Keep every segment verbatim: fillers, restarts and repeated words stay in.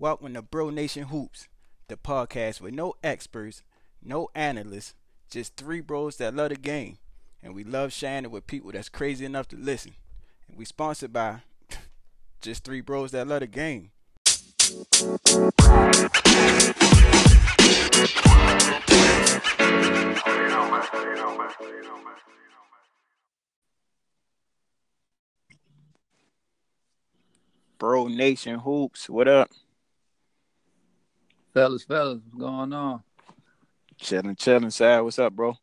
Welcome to Bro Nation Hoops, the podcast with no experts, no analysts, just three bros that love the game. And we love sharing it with people that's crazy enough to listen. And we sponsored by just three bros that love the game. Bro Nation Hoops, what up? Fellas, fellas, what's going on? Chilling, chilling, Sad. What's up, bro?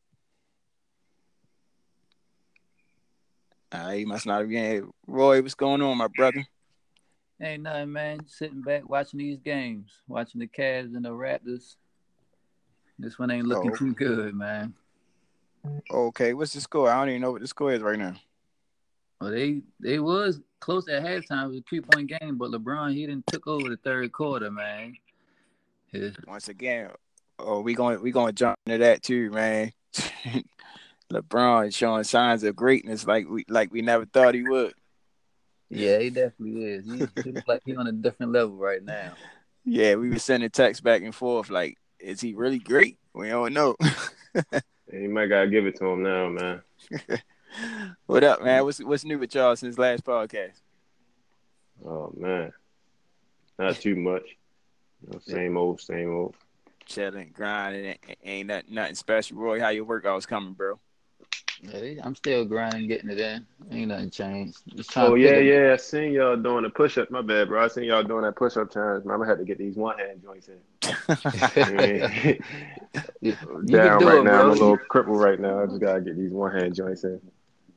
Uh, you must not have been. Roy, what's going on, my brother? Ain't nothing, man. Just sitting back watching these games, watching the Cavs and the Raptors. This one ain't looking oh. too good, man. Okay, what's the score? I don't even know what the score is right now. Well, they they was close at halftime. It was a three-point game, but LeBron, he didn't took over the third quarter, man. Once again, oh, we going we going to jump into that too, man. LeBron is showing signs of greatness like we like we never thought he would. Yeah, he definitely is. He, he looks like he's on a different level right now. Yeah, we were sending texts back and forth like, is he really great? We don't know. You might gotta give it to him now, man. What up, man? What's what's new with y'all since last podcast? Oh man, not too much. Same old, same old. Chilling, grinding, ain't nothing, nothing special. Roy, how your workouts coming, bro? Yeah, I'm still grinding, getting it in. Ain't nothing changed. Oh yeah, yeah. I seen y'all doing the push up. My bad, bro. I seen y'all doing that push up challenge. Man, I had to get these one hand joints in. Down right now. I'm a little crippled right now. I just gotta get these one hand joints in.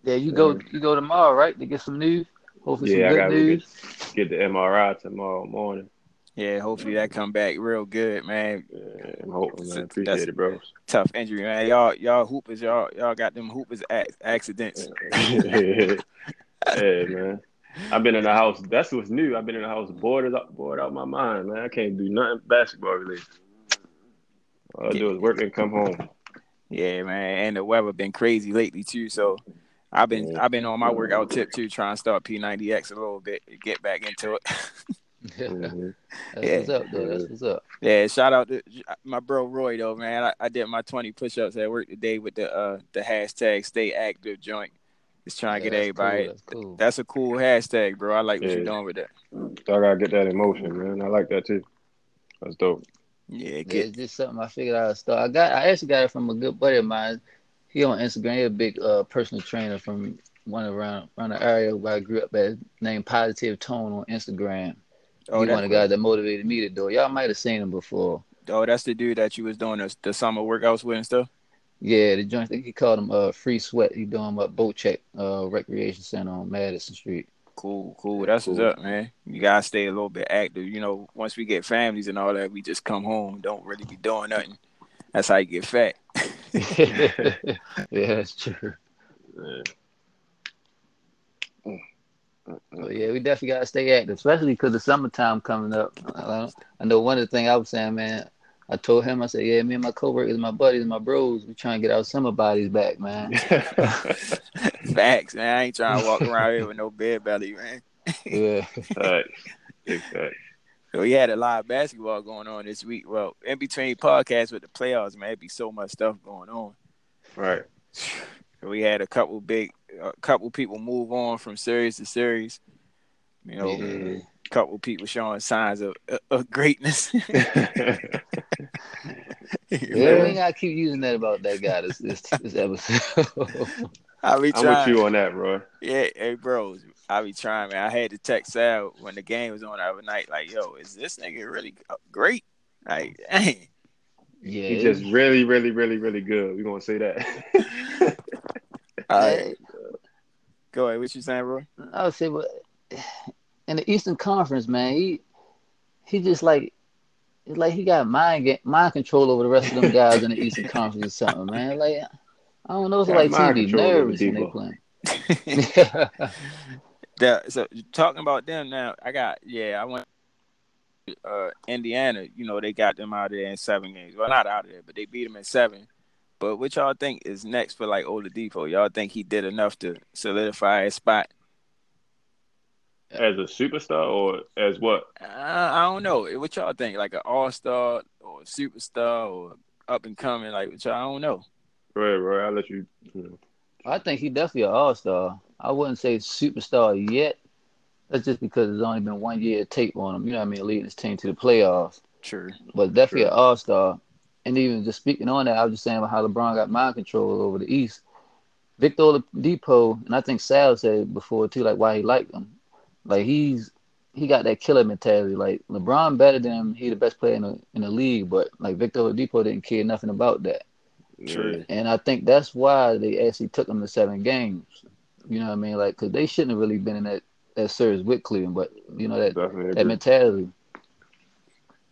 Yeah, you go, you go tomorrow, right? To get some news. Hopefully, yeah, some good I gotta news. Get, get the M R I tomorrow morning. Yeah, hopefully that come back real good, man. Yeah, I'm hoping, man. Appreciate That's it, bro. Tough injury, man. Y'all, y'all hoopers, y'all, y'all got them hoopers accidents. Yeah, hey, man. I've been in the house. That's what's new. I've been in the house, bored out, bored out my mind, man. I can't do nothing basketball related. All I do is work and come home. Yeah, man. And the weather been crazy lately too. So I've been, yeah. I've been on my workout tip too, trying to start P ninety X a little bit, get back into it. Yeah. Mm-hmm. That's yeah. what's up, though. That's what's up. Yeah, shout out to my bro Roy, though, man. I, I did my twenty push-ups at work today with the uh, the hashtag Stay Active joint. Just trying yeah, to get everybody. Cool. That's, cool. That's a cool hashtag, bro. I like what yeah. you're doing with that. So I gotta get that in motion, man. I like that too. That's dope. Yeah, get... yeah it's just something I figured out. So I got, I actually got it from a good buddy of mine. He on Instagram. He's a big uh, personal trainer from one around around the area where I grew up at, named Positive Tone on Instagram. Oh, he's one of the guys that motivated me to do it. Y'all might have seen him before. Oh, that's the dude that you was doing the, the summer workouts with and stuff? Yeah, the joint. I think he called him uh, Free Sweat. He doing him up Boat Check uh, Recreation Center on Madison Street. Cool, cool. That's cool. What's up, man. You got to stay a little bit active. You know, once we get families and all that, we just come home, don't really be doing nothing. That's how you get fat. Yeah, that's true. Yeah. Mm. So, yeah, we definitely got to stay active, especially because the summertime coming up. I, I know one of the things I was saying, man, I told him, I said, yeah, me and my coworkers, my buddies, my bros, we trying to get our summer bodies back, man. Facts, man. I ain't trying to walk around here with no bed belly, man. Yeah. All right. Exactly. So we had a lot of basketball going on this week. Well, in between podcasts with the playoffs, man, it'd be so much stuff going on. Right. We had a couple big, a couple people move on from series to series. You know, yeah. a couple people showing signs of, of greatness. Yeah, yeah, we gotta keep using that about that guy this this, this episode. I be trying. I'm with you on that, bro. Yeah, hey, bros, I be trying, man. I had to text Sal when the game was on the other night, like, yo, is this nigga really great? Like, dang. Yeah, he's just really, really, really, really good. We're gonna say that. All right. Go ahead. What you saying, Roy? I would say, well, in the Eastern Conference, man, he he just like it's like he got mind mind control over the rest of them guys in the Eastern Conference or something, man. Like I don't know, it's like T D nervous when they playing. Yeah. So talking about them now, I got yeah, I went. Uh, Indiana, you know, they got them out of there in seven games. Well, not out of there, but they beat them in seven. But what y'all think is next for, like, Oladipo? Y'all think he did enough to solidify his spot? As a superstar or as what? Uh, I don't know. What y'all think? Like an all-star or a superstar or up-and-coming? Like, what y'all, I don't know. Right, right. I'll let you, you know. I think he definitely an all-star. I wouldn't say superstar yet. That's just because there's only been one year of tape on him. You know what I mean? Leading his team to the playoffs. True. But definitely True. an all-star. And even just speaking on that, I was just saying about how LeBron got mind control over the East. Victor Oladipo, and I think Sal said before, too, like why he liked him. Like, he's he got that killer mentality. Like, LeBron better than him. He the best player in the, in the league. But, like, Victor Oladipo didn't care nothing about that. True. And I think that's why they actually took him to seven games. You know what I mean? Like, because they shouldn't have really been in that, that series with Cleveland. But, you know, that Definitely that agree. mentality.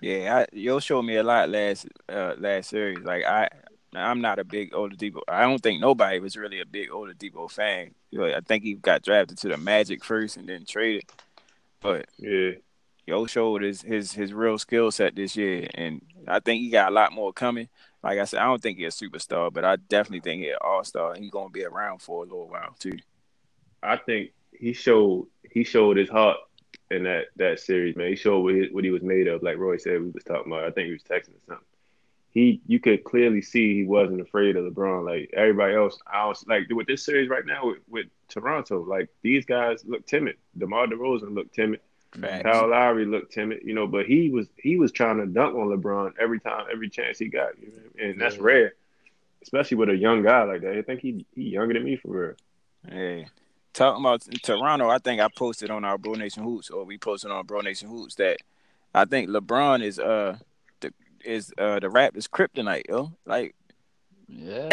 Yeah, I, you showed me a lot last uh, last series. Like, I, I'm not a big Oladipo. I don't think nobody was really a big Oladipo fan. I think he got drafted to the Magic first and then traded. But yeah, Yo showed his his, his real skill set this year, and I think he got a lot more coming. Like I said, I don't think he's a superstar, but I definitely think he's an all-star, and he's gonna be around for a little while too. I think he showed he showed his heart in that, that series, man. He showed what he, what he was made of. Like Roy said, we was talking about. I think he was texting or something. He, you could clearly see he wasn't afraid of LeBron. Like, everybody else, I was, like, with this series right now with, with Toronto, like, these guys look timid. DeMar DeRozan looked timid. Facts. Kyle Lowry looked timid, you know, but he was he was trying to dunk on LeBron every time, every chance he got. You know? And that's yeah. rare, especially with a young guy like that. I think he he younger than me for real. Hey, talking about Toronto, I think I posted on our Bro Nation Hoops, or we posted on Bro Nation Hoops, that I think LeBron is – uh. Is uh the Raptors kryptonite, yo? Like, yeah,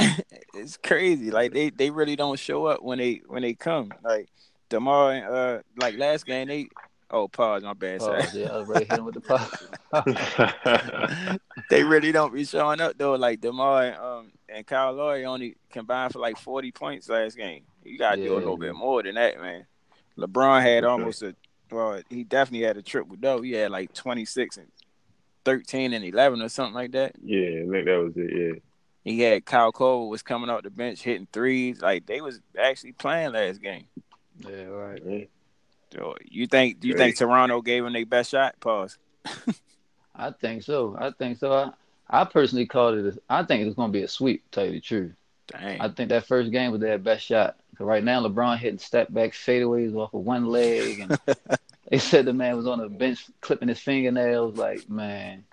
it's crazy. Like, they, they really don't show up when they when they come. Like, DeMar and uh like last game they oh pause my bad sorry pause, yeah, I was right here with the pause. They really don't be showing up though. Like, DeMar and um and Kyle Lowry only combined for like forty points last game. You gotta yeah. do a little bit more than that, man. LeBron had almost a well, he definitely had a triple double. He had like twenty six and. thirteen and eleven or something like that. Yeah, I think that was it, yeah. He had Kyle Cole was coming off the bench, hitting threes. Like, they was actually playing last game. Yeah, right. Man. So you think do you Great. think Toronto gave them their best shot? Pause. I think so. I think so. I, I personally called it a, I think it's going to be a sweep, to tell you the truth. Dang. I think that first game was their best shot. Right now, LeBron hitting step-back fadeaways off of one leg and – they said the man was on the bench clipping his fingernails. Like, man,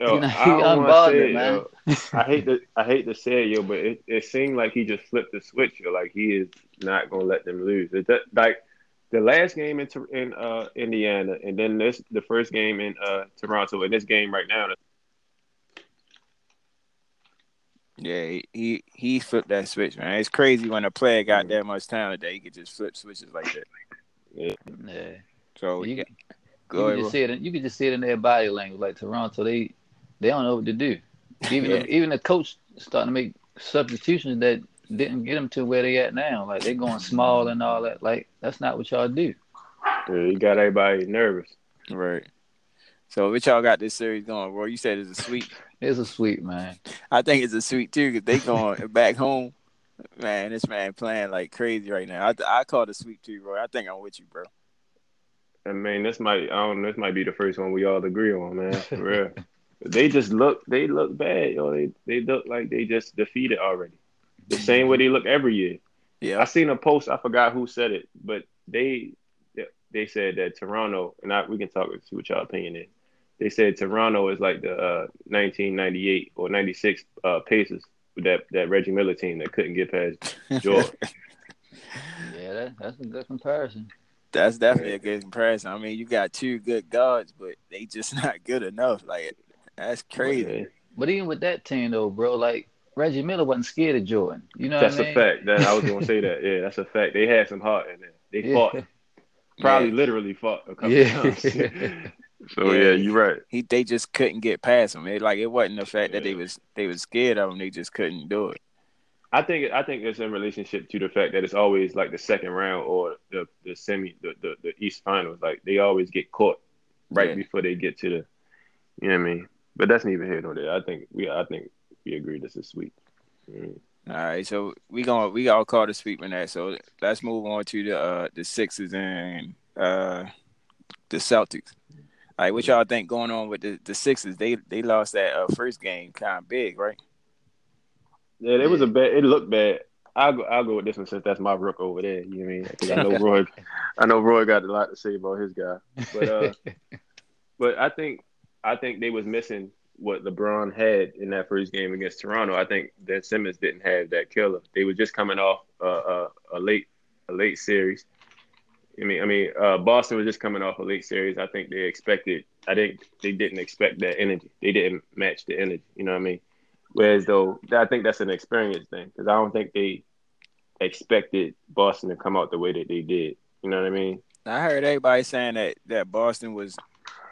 yo, you know, he unbothered, it, man. Yo, I hate to I hate to say it, yo, but it, it seemed like he just flipped the switch. Yo, like, he is not gonna let them lose. It, that, like the last game in in uh, Indiana, and then this the first game in uh, Toronto, and this game right now. Yeah, he he flipped that switch, man. It's crazy when a player got that much talent that he could just flip switches like that. Yeah. yeah. So you, can, you can just see it. In, you can just see it in their body language. Like, Toronto, they they don't know what to do. Even yeah. the, even the coach starting to make substitutions that didn't get them to where they at now. Like, they going small and all that. Like, that's not what y'all do. Yeah, you got everybody nervous, right? So what y'all got this series going, Roy? You said it's a sweep. It's a sweep, man. I think it's a sweep too, because they going back home. Man, this man playing like crazy right now. I I call it a sweep too, Roy. I think I'm with you, bro. I mean, this might I don't know, this might be the first one we all agree on, man. For real. They just look they look bad, yo. They they look like they just defeated already. The same way they look every year. Yeah. I seen a post, I forgot who said it, but they they said that Toronto, and I, we can talk see what y'all opinion is. They said Toronto is like the uh, nineteen ninety-eight or ninety-six uh, Pacers with that, that Reggie Miller team that couldn't get past George. Yeah, that, that's a good comparison. That's definitely a good comparison. I mean, you got two good guards, but they just not good enough. Like, that's crazy. But even with that team, though, bro, like, Reggie Miller wasn't scared of Jordan. You know that's what I mean? That's a fact. That, I was going to say that. Yeah, that's a fact. They had some heart in there. They yeah. fought. Probably yeah. literally fought a couple yeah. times. So, yeah, yeah you're right. He, they just couldn't get past him. It, like, it wasn't the fact yeah. that they was they was scared of him. They just couldn't do it. I think I think it's in relationship to the fact that it's always like the second round or the, the semi the, the, the East Finals. Like, they always get caught right yeah. before they get to the, you know what I mean. But that's neither here nor there. I think we I think we agree this is sweet. Mm. All right, so we going we all call the sweep in that. So let's move on to the uh, the Sixers and uh, the Celtics. All right, what y'all think going on with the, the Sixers? They they lost that uh, first game kind of big, right? Yeah, it was a bad. It looked bad. I'll go, I'll go with this one since that's my rook over there. You know what I mean? Because I know Roy, I know Roy got a lot to say about his guy. But uh, but I think I think they was missing what LeBron had in that first game against Toronto. I think Ben Simmons didn't have that killer. They were just coming off uh, a, a late a late series. I mean, I mean, uh, Boston was just coming off a late series. I think they expected. I think they didn't expect that energy. They didn't match the energy. You know what I mean? Whereas though, I think that's an experience thing because I don't think they expected Boston to come out the way that they did. You know what I mean? I heard everybody saying that, that Boston was,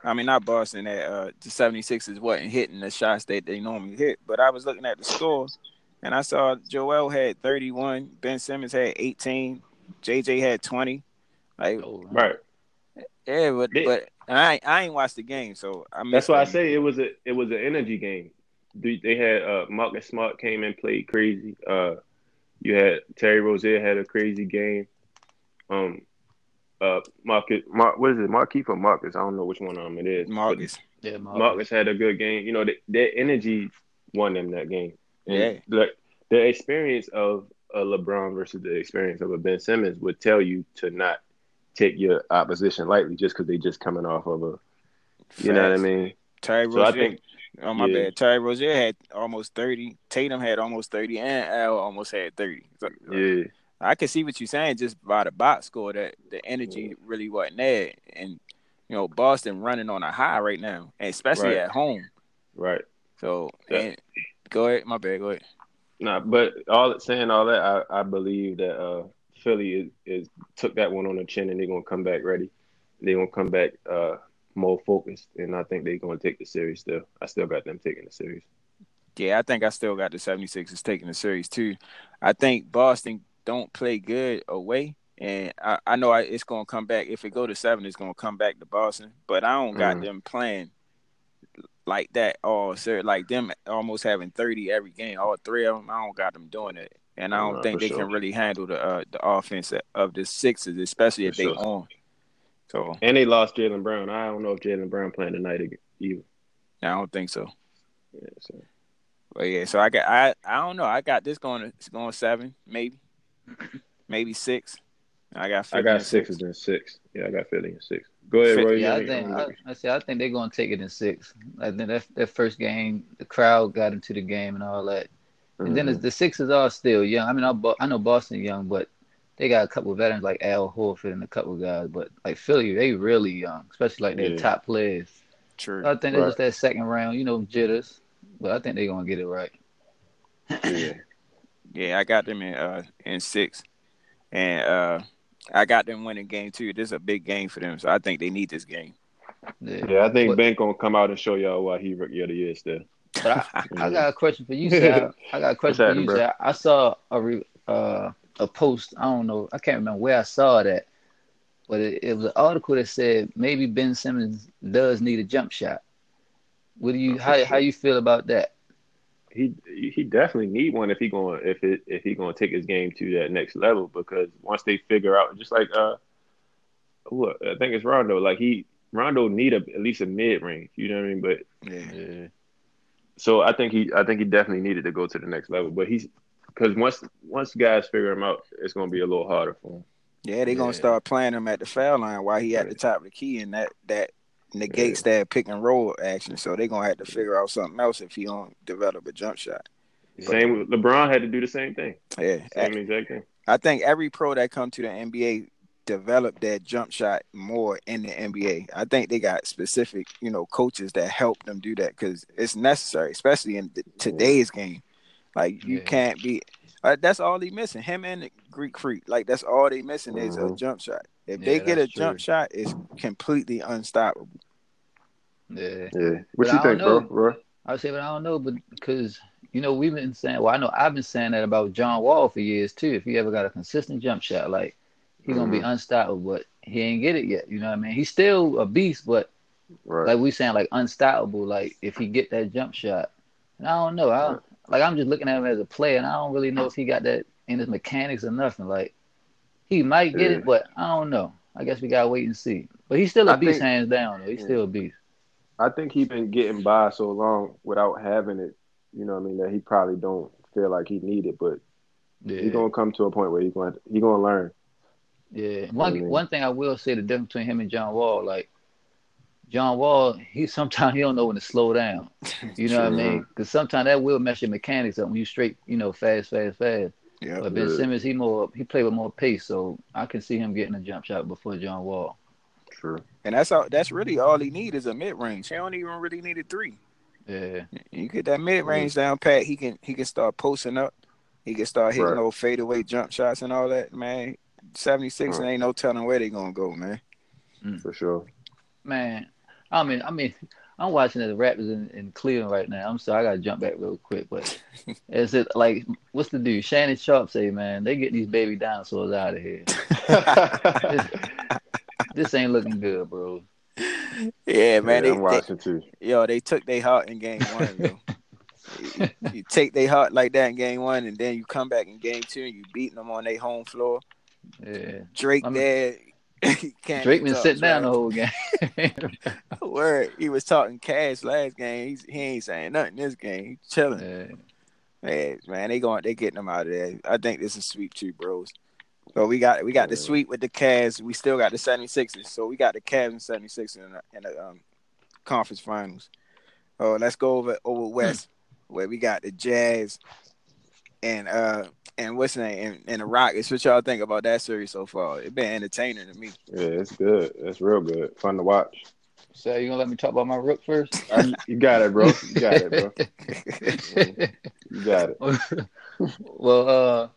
I mean, not Boston, that uh, the seventy-sixers wasn't hitting the shots that they normally hit. But I was looking at the score, and I saw Joel had thirty-one, Ben Simmons had eighteen, J J had twenty. Like, right. Yeah, but, they, but I I ain't watched the game, so I that's why I say it was a it was an energy game. They had uh, Marcus Smart came and played crazy. Uh, you had Terry Rozier had a crazy game. Um, uh, Marcus, Mar- what is it? Marquise or Marcus? I don't know which one of them it is. Marcus, yeah, Marcus. Marcus had a good game. You know, they, their energy won them that game. And yeah, like the experience of a LeBron versus the experience of a Ben Simmons would tell you to not take your opposition lightly just because they just coming off of a, Facts. You know what I mean? Terry Rozier. So I think, oh, my yeah. bad. Terry Rozier had almost thirty. Tatum had almost thirty. And Al almost had thirty. So, yeah. I can see what you're saying just by the box score that the energy yeah. really wasn't there. And, you know, Boston running on a high right now, especially right. at home. Right. So, yeah. and, go ahead. My bad. Go ahead. Nah, but all saying all that, I, I believe that uh, Philly is, is took that one on the chin and they're going to come back ready. They're going to come back uh, – more focused, and I think they're going to take the series still. I still got them taking the series. Yeah, I think I still got the seventy-sixers taking the series too. I think Boston don't play good away, and I, I know I, it's going to come back. If it go to seven, it's going to come back to Boston, but I don't got mm. them playing like that all, sir. Like them almost having thirty every game, all three of them, I don't got them doing it, and I don't no, think they sure. can really handle the uh, the offense of the Sixers, especially if for they sure. on. So, and they lost Jalen Brown. I don't know if Jalen Brown playing tonight either. I don't think so. Yeah, so. But yeah, so I got I, I don't know. I got this going to, it's going seven, maybe, maybe six. I got Philly I got six and six. six. Yeah, I got Philly and six. Go ahead, Roy. Yeah, I think I, I see. I think they're going to take it in six. I think that that first game, the crowd got into the game and all that. And mm-hmm. then it's, the Sixers are still young. I mean, I I know Boston young, but they got a couple of veterans like Al Horford and a couple of guys, but like Philly, they really young, especially like their yeah. top players. True. So I think right. that's that second round, you know, jitters, but I think they're gonna get it right. yeah, yeah, I got them in uh, in six, and uh, I got them winning game two. This is a big game for them, so I think they need this game. Yeah, yeah I think but, Ben gonna come out and show y'all why he rookie of the year still. But I, I got a question for you, Sal. I got a question What's for you, bro? Sal. I saw a. Re- uh, a post, I don't know, I can't remember where I saw that, but it, it was an article that said maybe Ben Simmons does need a jump shot. What do you how sure. how you feel about that? He he definitely need one if he going if it if he gonna take his game to that next level, because once they figure out, just like uh, ooh, I think it's Rondo, like he Rondo need a, at least a mid range, you know what I mean? But yeah. yeah. So I think he I think he definitely needed to go to the next level, but he's. Because once once guys figure him out, it's going to be a little harder for him. Yeah, they're going to yeah. start playing him at the foul line while he at the top of the key, and that, that negates yeah. that pick-and-roll action. So they're going to have to figure out something else if he don't develop a jump shot. Same with LeBron had to do the same thing. Yeah. Same exact thing. I think every pro that come to the N B A develop their jump shot more in the N B A. I think they got specific, you know, coaches that help them do that because it's necessary, especially in the, today's game. Like, you yeah. can't be uh, – that's all they missing, him and the Greek Freak. Like, that's all they missing mm-hmm. is a jump shot. If yeah, they get a true. jump shot, it's completely unstoppable. Yeah. yeah. What but you I think, bro? bro? I would say, but I don't know, but because, you know, we've been saying – well, I know I've been saying that about John Wall for years, too. If he ever got a consistent jump shot, like, he's going to mm-hmm. be unstoppable, but he ain't get it yet. You know what I mean? He's still a beast, but right. like we saying, like, unstoppable, like, if he get that jump shot. And I don't know. I don't right. Like, I'm just looking at him as a player, and I don't really know if he got that in his mechanics or nothing. Like, he might get yeah. it, but I don't know. I guess we gotta wait and see. But he's still a I beast, think, hands down. Though. He's yeah. still a beast. I think he's been getting by so long without having it. You know what I mean? That he probably don't feel like he need it, but yeah. he's gonna come to a point where he's gonna he gonna learn. Yeah. One you know I mean? one thing I will say, the difference between him and John Wall, like John Wall, he sometimes he don't know when to slow down. You know what I mean? Because sometimes that will mess your mechanics up when you straight, you know, fast, fast, fast. Yeah, but Ben Simmons, he more he played with more pace, so I can see him getting a jump shot before John Wall. True. And that's all. That's really all he need is a mid range. He don't even really need a three. Yeah. You get that mid range down pat, he can he can start posting up. He can start hitting right. those fadeaway jump shots and all that, man. seventy-six right. and ain't no telling where they gonna go, man. For sure. Man, I mean, I mean, I'm watching the Raptors in, in Cleveland right now. I'm sorry, I gotta jump back real quick, but is it like what's the dude? Shannon Sharp say, man, they get these baby dinosaurs out of here. this, this ain't looking good, bro. Yeah, man. Yeah, they, watching they, too. Yo, they took their heart in game one, bro. you, you take their heart like that in game one, and then you come back in game two, and you beating them on their home floor. Yeah, Drake I mean, there. Can't Drake been sitting down the whole game. Word, he was talking cash last game. He's, he ain't saying nothing this game. He's chilling. Yeah. Man, man, they going, they getting them out of there. I think this is sweep two, bros. So we got we got yeah. the sweep with the Cavs. We still got the seventy-sixers. So we got the Cavs and seventy-sixers in the, in the um, conference finals. Oh, uh, let's go over over west where we got the Jazz and uh. And what's the name? And, and the Rockets. What y'all think about that series so far? It's been entertaining to me. Yeah, it's good. It's real good. Fun to watch. So you gonna let me talk about my Rook first? I, you got it, bro. You got it, bro. You got it. Well, uh,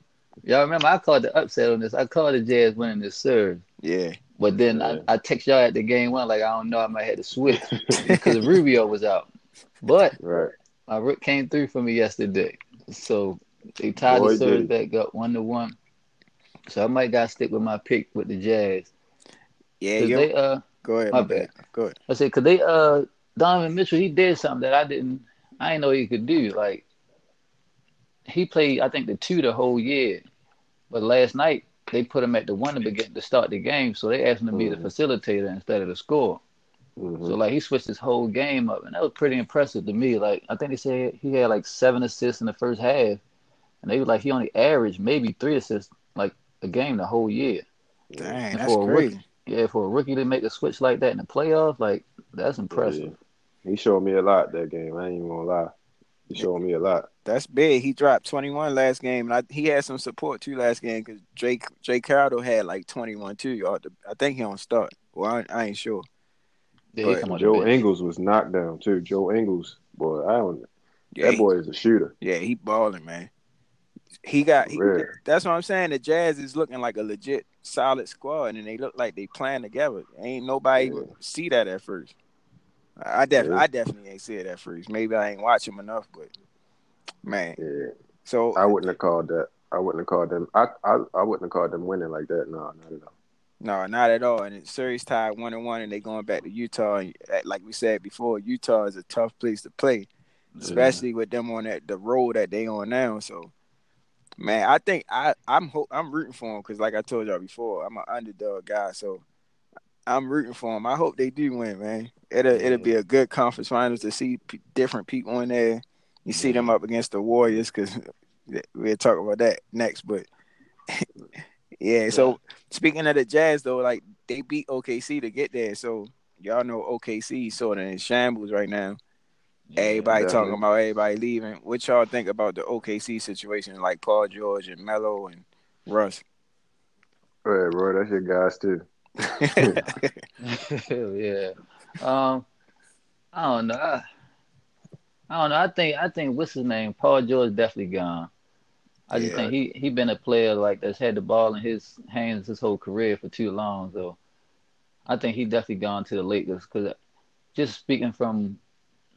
y'all remember I called the upset on this. I called the Jazz winning this series. Yeah. But then yeah. I, I text y'all at the game one like I don't know I might have to switch because Rubio was out. But right. my Rook came through for me yesterday. So. They tied Boy, the series back up one to one, so I might gotta stick with my pick with the Jazz. Yeah, they, uh, go ahead. My bad. bad. Go ahead. I said because they uh Donovan Mitchell he did something that I didn't I didn't know he could do. Like he played I think the two the whole year, but last night they put him at the one to begin to start the game, so they asked him to be mm-hmm. the facilitator instead of the scorer. Mm-hmm. So like he switched his whole game up, and that was pretty impressive to me. Like I think they said he had like seven assists in the first half. And they were like, he only averaged maybe three assists like a game the whole year. Dang, that's crazy. Rookie, yeah, for a rookie to make a switch like that in the playoffs, like, that's impressive. Yeah. He showed me a lot that game. I ain't even gonna lie. He showed me a lot. That's big. He dropped twenty-one last game. and I, He had some support, too, last game because Jay, Jay Carroll had like twenty-one, too. I think he on start. Well, I, I ain't sure. Yeah, but Joe Ingles was knocked down, too. Joe Ingles, boy, I don't yeah, that boy he, is a shooter. Yeah, he balling, man. He got he, that's what I'm saying. The Jazz is looking like a legit solid squad, and they look like they playing together. Ain't nobody yeah. see that at first. I definitely, yeah. I definitely ain't see it at first. Maybe I ain't watch them enough, but man, yeah. So I wouldn't have called that. I wouldn't have called them. I, I, I wouldn't have called them winning like that. No, not at all. No, not at all. And it's series tied one and one, and they going back to Utah. And like we said before, Utah is a tough place to play, especially yeah. with them on that the road that they on now. So. Man, I think I, I'm ho- I'm rooting for him because, like I told y'all before, I'm an underdog guy, so I'm rooting for him. I hope they do win, man. It'll yeah. it'll be a good conference finals to see p- different people in there. You see them up against the Warriors because we'll talk about that next. But yeah, so speaking of the Jazz though, like they beat O K C to get there, so y'all know O K C sort of in shambles right now. Yeah, everybody definitely. Talking about everybody leaving. What y'all think about the O K C situation, like Paul George and Melo and Russ? All right, bro, that's your guys too. yeah. Um, I don't know. I, I don't know. I think I think what's his name? Paul George definitely gone. I just yeah. think he he been a player like that's had the ball in his hands his whole career for too long. So I think he definitely gone to the Lakers because just speaking from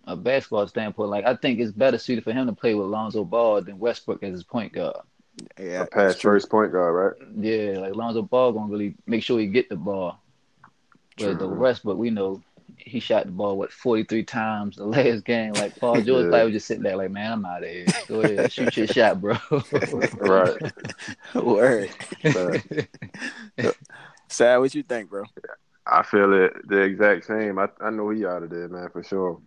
a basketball standpoint, like I think it's better suited for him to play with Lonzo Ball than Westbrook as his point guard. Yeah, past first point guard, right? Yeah, like Lonzo Ball gonna really make sure he get the ball. True. But the Westbrook, we know he shot the ball what forty-three times the last game. Like Paul George, yeah. like was just sitting there, like man, I'm out of here. Go ahead, shoot your shot, bro. right. Word. But, Sad, what you think, bro? I feel it the exact same. I I know he out of there, man, for sure.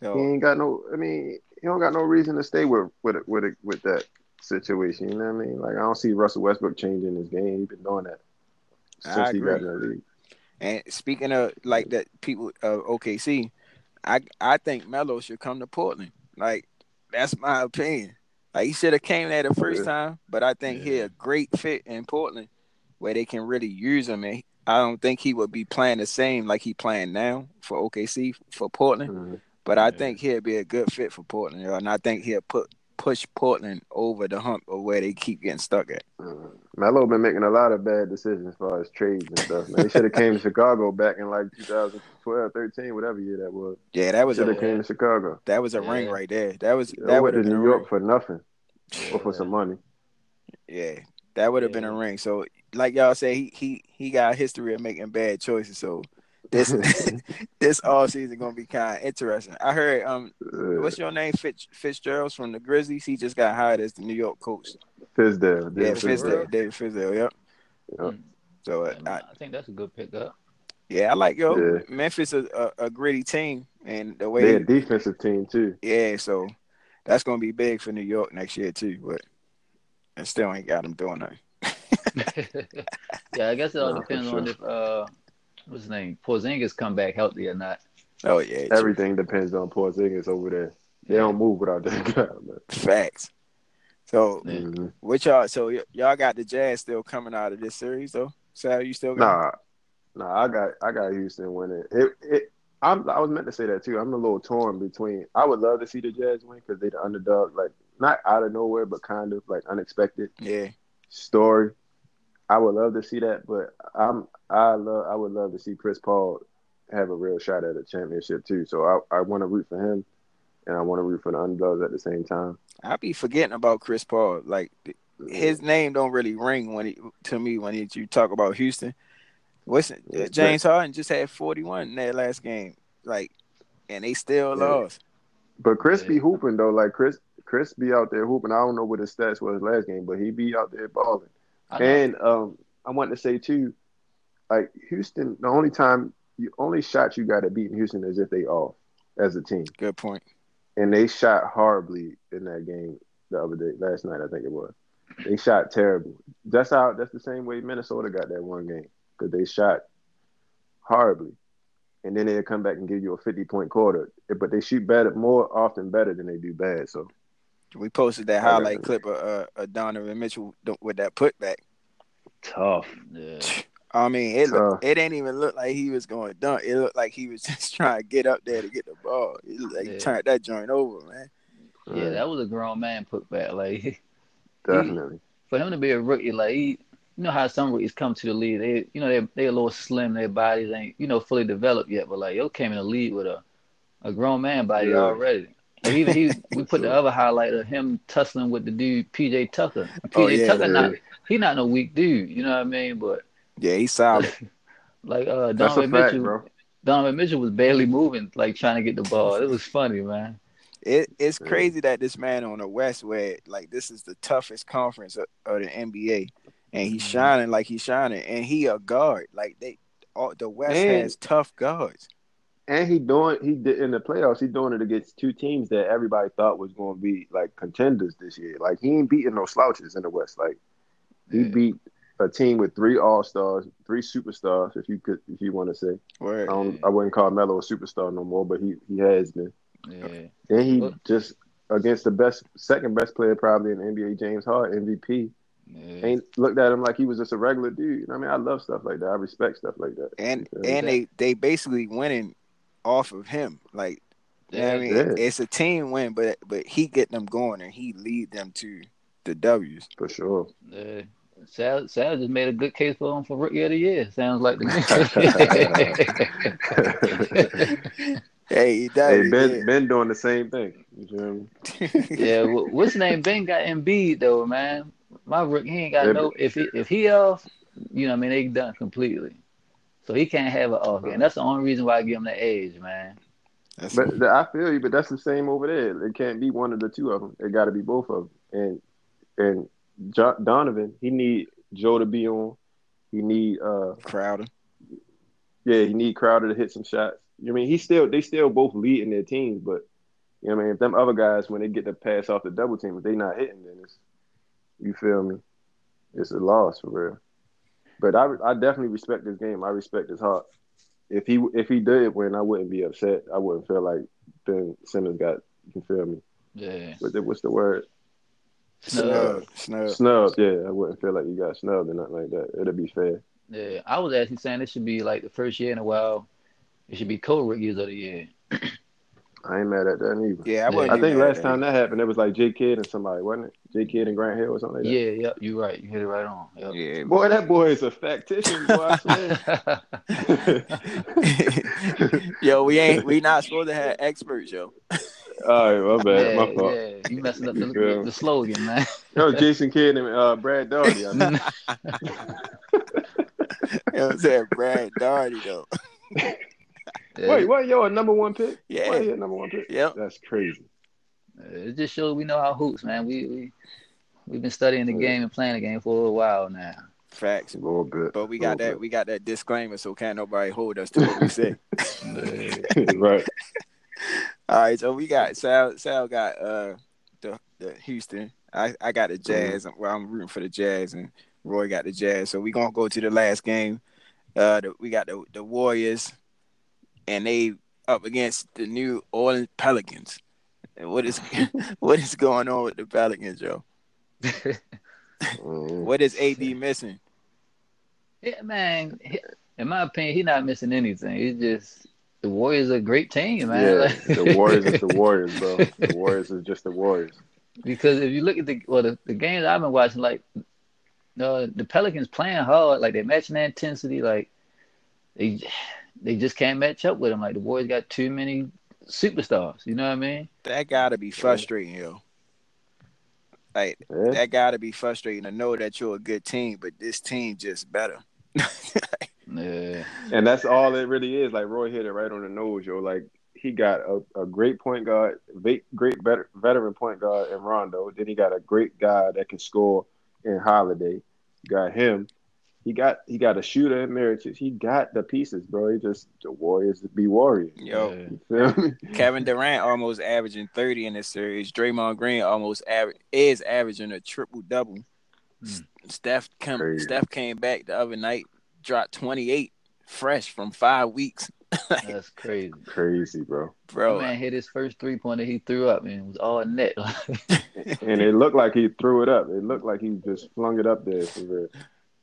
So, he ain't got no. I mean, he don't got no reason to stay with with with with that situation. You know what I mean? Like, I don't see Russell Westbrook changing his game. He's been doing that since I agree. He got in the league. And speaking of like that, people of O K C, I I think Melo should come to Portland. Like, that's my opinion. Like, he should have came there the first yeah. time, but I think yeah. he's a great fit in Portland, where they can really use him. And I don't think he would be playing the same like he playing now for O K C, for Portland. Mm-hmm. But I yeah. think he'll be a good fit for Portland, you know, and I think he'll put push Portland over the hump of where they keep getting stuck at. Mm-hmm. Melo been making a lot of bad decisions as far as trades and stuff. Man, he should have came to Chicago back in like twenty twelve, thirteen, whatever year that was. Yeah, that was should have came to Chicago. That was a yeah. ring right there. That was that went to New York for nothing or for yeah. some money. Yeah, that would have yeah. been a ring. So, like y'all say, he he he got a history of making bad choices. So this this offseason gonna be kind of interesting. I heard um, what's your name, Fitz, Fitzgerald from the Grizzlies? He just got hired as the New York coach. Fizdale, David yeah, Fizdale, David Fizdale, yep. yep. So uh, I, I think that's a good pickup. Yeah, I like yo. Yeah. Memphis is a, a, a gritty team, and the way they're a defensive team too. Yeah, so that's gonna be big for New York next year too. But I still ain't got them doing nothing. Yeah, I guess it all no, depends sure. on if uh, what's his name, Porzingis come back healthy or not. Oh yeah, everything true. depends on Porzingis over there. They yeah. don't move without that guy. Man. Facts. So, mm-hmm. what y'all? So y- y'all got the Jazz still coming out of this series though. So you still got? Nah, nah. I got I got Houston winning. It it. I'm, I was meant to say that too. I'm a little torn between. I would love to see the Jazz win because they the underdog, like not out of nowhere, but kind of like unexpected. Yeah. Story. I would love to see that, but I'm I love I would love to see Chris Paul have a real shot at a championship too. So I I want to root for him, and I want to root for the underdogs at the same time. I be forgetting about Chris Paul. Like, his name don't really ring when he, to me when he, you talk about Houston. What's it, James Harden just had forty-one in that last game, like, and they still yeah. lost. But Chris yeah. be hooping though. Like Chris Chris be out there hooping. I don't know what his stats was last game, but he be out there balling. And um, I want to say too, like Houston, the only time you only shot you got to beat in Houston is if they off as a team. Good point. And they shot horribly in that game the other day, last night, I think it was. They shot terrible. That's how. That's the same way Minnesota got that one game, because they shot horribly. And then they'll come back and give you a fifty-point quarter. But they shoot better, more often better than they do bad, so. We posted that highlight clip of uh, of Donovan Mitchell with that putback. Tough. Yeah. I mean, it look, it ain't even look like he was going to dunk. It looked like he was just trying to get up there to get the ball. It looked like yeah. he turned that joint over, man. Yeah, that was a grown man putback. Like, definitely. He, for him to be a rookie, like, he, you know how some rookies come to the league. They, you know, they they a little slim. Their bodies ain't, you know, fully developed yet. But, like, yo came in the league with a, a grown man body yeah. already. Like even he, we put the other highlight of him tussling with the dude P J Tucker. P J oh, yeah, Tucker, not, he not no weak dude, you know what I mean? But yeah, he's solid. Like uh, Donovan fact, Mitchell, bro. Donovan Mitchell was barely moving, like trying to get the ball. It was funny, man. It it's yeah. crazy that this man on the West, where like this is the toughest conference of, of the N B A, and he's shining like he's shining, and he a guard. Like they, all, the West man. has tough guards. And he doing he did in the playoffs. He doing it against two teams that everybody thought was going to be like contenders this year. Like he ain't beating no slouches in the West. Like he yeah. beat a team with three all stars, three superstars, if you could, if you want to say. Right. Um, yeah. I wouldn't call Melo a superstar no more, but he, he has been. Yeah. And he well, just against the best, second best player probably in the N B A, James Harden, M V P. Yeah. Ain't looked at him like he was just a regular dude. You know what I mean? I love stuff like that. I respect stuff like that. And you know? and they, they basically winning off of him, like you yeah, know what I mean, yeah. it's a team win, but but he get them going and he lead them to the W's for sure. Yeah, Sal, Sal just made a good case for him for rookie of the year. Sounds like the hey, he does. Hey, Ben, yeah. Ben doing the same thing. You know what I mean? Yeah, well, what's his name? Ben got Embiid though, man. My rookie, he ain't got yeah, no. If he, if he off, you know what I mean, they done completely. So he can't have an off game. And that's the only reason why I give him that edge, man. That's but the, I feel you, but that's the same over there. It can't be one of the two of them. It got to be both of them. And and John, Donovan, he need Joe to be on. He need uh, Crowder. Yeah, he need Crowder to hit some shots. You know what I mean, he still they still both lead in their teams, but you know what I mean, if them other guys when they get the pass off the double team, if they not hitting, then it's you feel me, it's a loss for real. But I I definitely respect this game. I respect his heart. If he if he did win, I wouldn't be upset. I wouldn't feel like Ben Simmons got you feel me. Yeah. But the, what's the word? Snub. Snub. Snub. Yeah, I wouldn't feel like you got snubbed or nothing like that. It'll be fair. Yeah, I was actually saying it should be like the first year in a while. It should be co-rookies of the year. I ain't mad at that either. Yeah, I wasn't. I think last time that happened, it was like J. Kidd and somebody, wasn't it? J. Kidd and Grant Hill or something like that. Yeah, yep, you're right. You hit it right on. Yep. Yeah, boy, man. That boy is a factitious, boy, I swear. Yo, we ain't, we not supposed to have experts, yo. All right, my bad, yeah, my fault. Yeah, you messing up the, the, the slogan, man. Yo, Jason Kidd and uh, Brad Daugherty. I mean. You know what I'm saying? Brad Daugherty, though. Yeah. Wait, what? Yo, a number one pick? Yeah, what, a number one pick. Yep. That's crazy. It just shows we know our hoops, man. We we we've been studying the yeah. game and playing the game for a little while now. Facts, a little bit. But we got that bit. We got that disclaimer, so can't nobody hold us to what we say. Right. All right, so we got Sal. Sal got uh the the Houston. I, I got the Jazz. Mm-hmm. Well, I'm rooting for the Jazz, and Roy got the Jazz. So we gonna go to the last game. Uh, the, we got the the Warriors. And they up against the New Orleans Pelicans. And what is what is going on with the Pelicans, yo? What is A D missing? Yeah, man. In my opinion, he's not missing anything. It's just the Warriors are a great team, man. Yeah, the Warriors is the Warriors, bro. The Warriors is just the Warriors. Because if you look at the well, the, the games I've been watching, like uh, the Pelicans playing hard, like they're matching their intensity, like they. They just can't match up with him. Like, the boys got too many superstars. You know what I mean? That got to be frustrating, yo. Like, yeah. that got to be frustrating to know that you're a good team, but this team just better. Like, yeah. And that's all it really is. Like, Roy hit it right on the nose, yo. Like, he got a, a great point guard, great veteran point guard in Rondo. Then he got a great guy that can score in Holiday. You got him. He got he got a shooter in Meritage. He got the pieces, bro. He just the Warriors be Warriors. Yo, you feel me? Kevin Durant almost averaging thirty in this series. Draymond Green almost aver- is averaging a triple double. Mm. Steph come, Steph came back the other night, dropped twenty eight fresh from five weeks. Like, that's crazy, crazy, bro. Bro, man, hit his first three pointer he threw up, and it was all net. And it looked like he threw it up. It looked like he just flung it up there for real.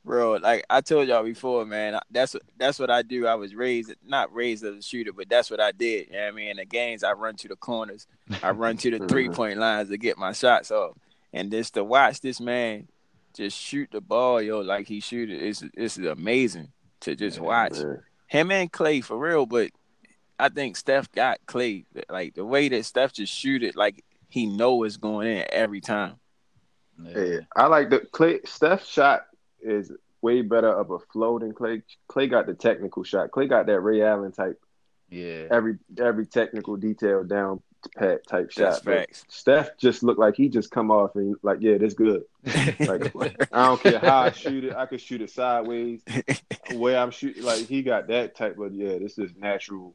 Bro, like I told y'all before, man, that's that's what I do. I was raised, not raised as a shooter, but that's what I did. You know what I mean? In the games, I run to the corners. I run to the three-point lines to get my shots off. And just to watch this man just shoot the ball, yo, like he shoot it, it's, it's amazing to just watch. Him and Clay, for real, but I think Steph got Clay. Like, the way that Steph just shoot it, like he know it's going in every time. Yeah, I like the Clay, Steph shot. Is way better of a flow than Clay. Clay got the technical shot. Clay got that Ray Allen type. Yeah. Every every technical detail down pat type shot. That's facts. Steph just looked like he just come off and like, yeah, that's good. Like, I don't care how I shoot it. I could shoot it sideways. Where I'm shooting, like he got that type of yeah. This is natural.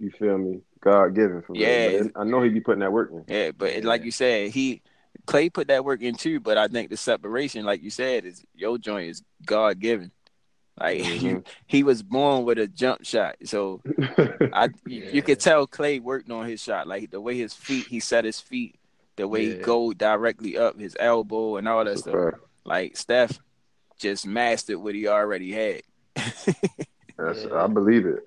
You feel me? God given for me. Yeah. I know he be putting that work in. Yeah, but yeah. Like you said, he. Clay put that work in too, but I think the separation, like you said, is your joint is God given. Like mm-hmm. you, he was born with a jump shot, so I yeah. you could tell Clay worked on his shot, like the way his feet, he set his feet, the way yeah. he go directly up, his elbow and all that stuff. Fair. Like Steph just mastered what he already had. That's, I believe it.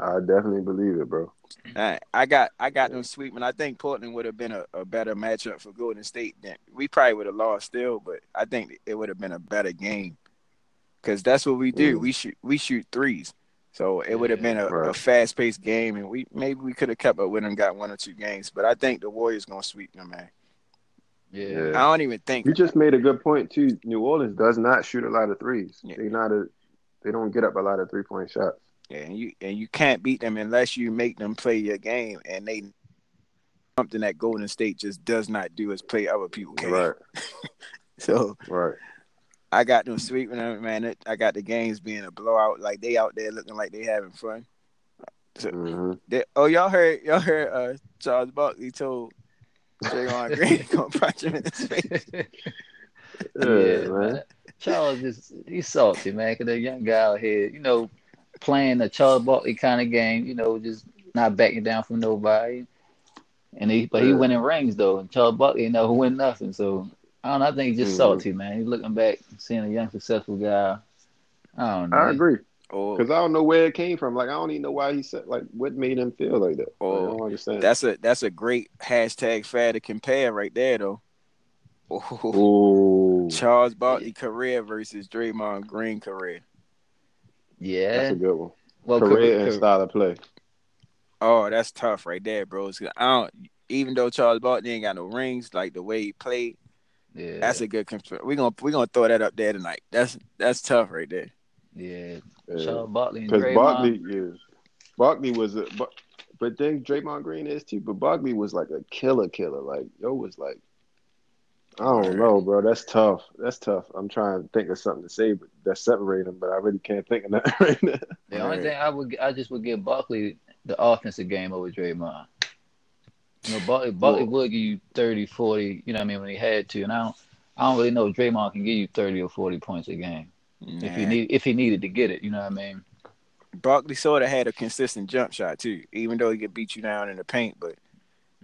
I definitely believe it, bro. Right. I got I got them sweeping. I think Portland would have been a, a better matchup for Golden State. Than, we probably would have lost still, but I think it would have been a better game because that's what we do. Mm. We shoot we shoot threes, so it would have been a, right. a fast paced game, and we maybe we could have kept up with them, got one or two games. But I think the Warriors gonna sweep them, man. Yeah, I don't even think you just made a good point too. New Orleans does not shoot a lot of threes. Yeah. They not a they don't get up a lot of three point shots. Yeah, and you and you can't beat them unless you make them play your game, and they something that Golden State just does not do is play other people's game. Right. So right. I got them sweeping them, man. It, I got the games being a blowout. Like, they out there looking like they having fun. So, mm-hmm. they, oh, y'all heard y'all heard uh, Charles Barkley told Draymond Green gonna punch him in his face. Yeah, man. Charles is he's salty, man. Cause that young guy out here, you know, playing a Charles Barkley kind of game, you know, just not backing down from nobody. And he, but he mm-hmm. winning rings though, and Charles Barkley, you know, who win nothing. So I don't know, I think he's just mm-hmm. salty, man. He's looking back, seeing a young successful guy. I don't know. I agree. Because I don't know where it came from. Like, I don't even know why he said, like, what made him feel like that. Oh, like, I don't understand. That's a that's a great hashtag fair to compare right there, though. Ooh. Charles Barkley career versus Draymond Green career. Yeah. That's a good one. Well, career, career and career. Style of play. Oh, that's tough right there, bro. I don't, even though Charles Barkley ain't got no rings, like, the way he played, yeah, that's a good comp- We're going we're gonna to throw that up there tonight. That's, that's tough right there. Yeah, yeah. Charles Barkley and Draymond. Barkley, yeah. Barkley was a, but, but then Draymond Green is too. But Barkley was like a killer, killer. Like, yo was like, I don't know, bro. That's tough. That's tough. I'm trying to think of something to say, but that separated him. But I really can't think of that right now. The only right. thing I would, I just would give Barkley the offensive game over Draymond. You know, Barkley, Barkley cool. would give you thirty, forty. You know what I mean? When he had to, and I don't, I don't really know if Draymond can give you thirty or forty points a game. Man. If he need, if he needed to get it, you know what I mean. Barkley sort of had a consistent jump shot too, even though he could beat you down in the paint. But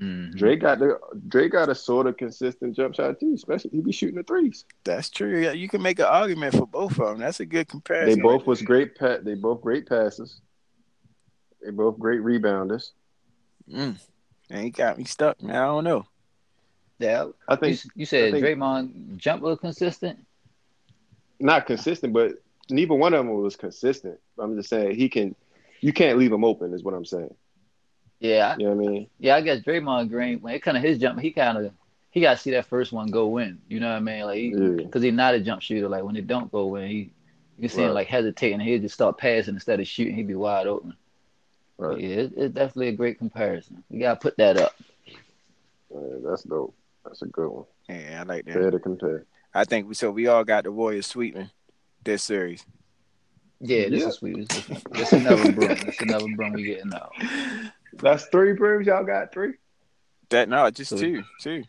mm-hmm. Dre got the Dre got a sort of consistent jump shot too, especially he be shooting the threes. That's true. Yeah, you can make an argument for both of them. That's a good comparison. They both was great. Pa- they both great passes. They both great rebounders. Mm. And he got me stuck, man. I don't know. Yeah, I think you, you said think, Draymond jump was consistent. Not consistent, but neither one of them was consistent. I'm just saying he can – you can't leave him open is what I'm saying. Yeah. You know what I mean? Yeah, I guess Draymond Green, when it kind of his jump, he kind of – he got to see that first one go in. You know what I mean? Like, because he, yeah. he's not a jump shooter. Like, when it don't go in, he – you can see right. him, like, hesitating. He'll just start passing instead of shooting. He'd be wide open. Right. Yeah, it, it's definitely a great comparison. You got to put that up. Yeah, that's dope. That's a good one. Yeah, I like that. Fair to compare. I think we so we all got the Warriors sweeping this series. Yeah, this yeah. is sweet. This, this, this another broom. This another broom we getting out. That's three brooms. Y'all got three? That no, just so, two, two.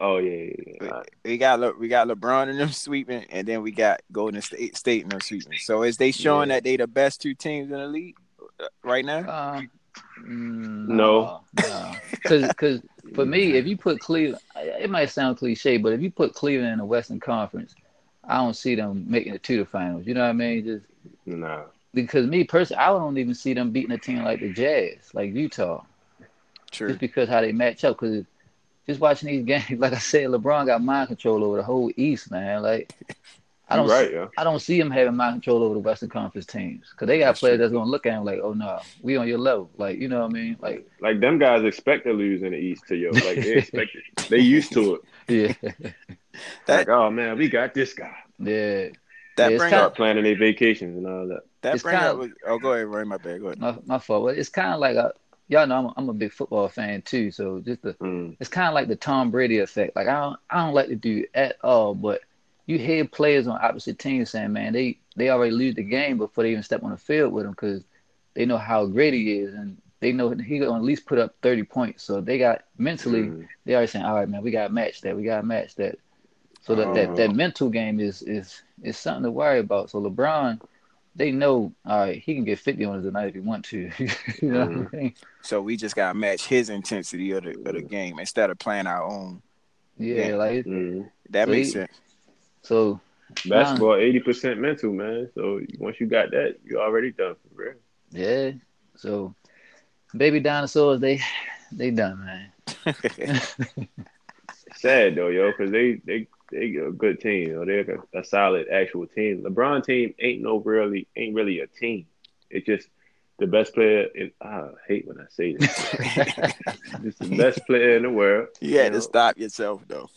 Oh yeah, yeah, yeah. Right. We got look. We got LeBron and them sweeping, and then we got Golden State, State and them sweeping. So is they showing yeah. that they the best two teams in the league right now? Uh, no, no, because because. For me, if you put Cleveland, it might sound cliche, but if you put Cleveland in the Western Conference, I don't see them making it to the finals. You know what I mean? Just no. Because me personally, I don't even see them beating a team like the Jazz, like Utah. True. Just because how they match up. Because just watching these games, like I said, LeBron got mind control over the whole East, man. Like I don't, right, see, yeah. I don't see him having mind control over the Western Conference teams because they got that's players true. That's gonna look at him like, oh no, nah, we on your level, like you know what I mean, like like them guys expect to lose in the East to you, like they expect it, they used to it. Yeah, that, like oh man, we got this guy. Yeah, that yeah, bring start up planning their vacations and all that. That bring kinda, up. Was, oh, go ahead, Ray, my bad. Go ahead. My, my fault. Well, it's kind of like a, y'all know I'm a, I'm a big football fan too, so just the mm. it's kind of like the Tom Brady effect. Like I don't I don't like to do at all, but you hear players on opposite teams saying, man, they, they already lose the game before they even step on the field with him because they know how great he is and they know he's going to at least put up thirty points. So they got mentally, mm. they already saying, all right, man, we got to match that. We got to match that. So that, oh. that that mental game is is is something to worry about. So LeBron, they know, all right, he can get fifty on us tonight if he wants to. You know mm. what I mean? So we just got to match his intensity of the, of the game instead of playing our own. Yeah, game. Like mm. that so makes he, sense. So basketball eighty percent mental, man. So once you got that, you already done for real. Yeah. So baby dinosaurs, they they done, man. Sad though, yo, because they they they a good team. Yo. They're a, a solid actual team. LeBron team ain't no really ain't really a team. It's just the best player. In, I hate when I say this. Just the best player in the world. You, you had know? to stop yourself though.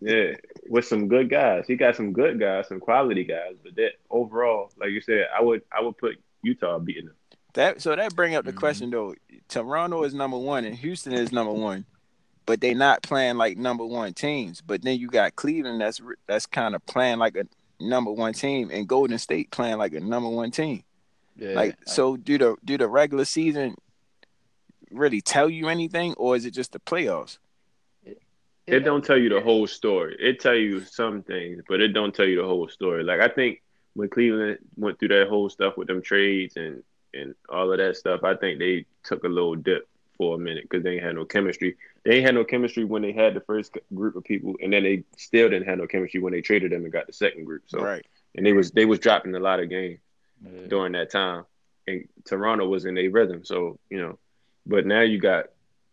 Yeah, with some good guys. He got some good guys, some quality guys. But that overall, like you said, I would I would put Utah beating them. That so that bring up the mm-hmm. question though. Toronto is number one and Houston is number one. but they not playing like number one teams. But then you got Cleveland that's that's kind of playing like a number one team, and Golden State playing like a number one team. Yeah, like I, so, do the do the regular season really tell you anything, or is it just the playoffs? It don't tell you the whole story. It tell you some things, but it don't tell you the whole story. Like I think when Cleveland went through that whole stuff with them trades and, and all of that stuff, I think they took a little dip for a minute because they ain't had no chemistry. They ain't had no chemistry when they had the first group of people, and then they still didn't have no chemistry when they traded them and got the second group. So, right. And they was they was dropping a lot of games yeah. during that time, and Toronto was in their rhythm. So you know, but now you got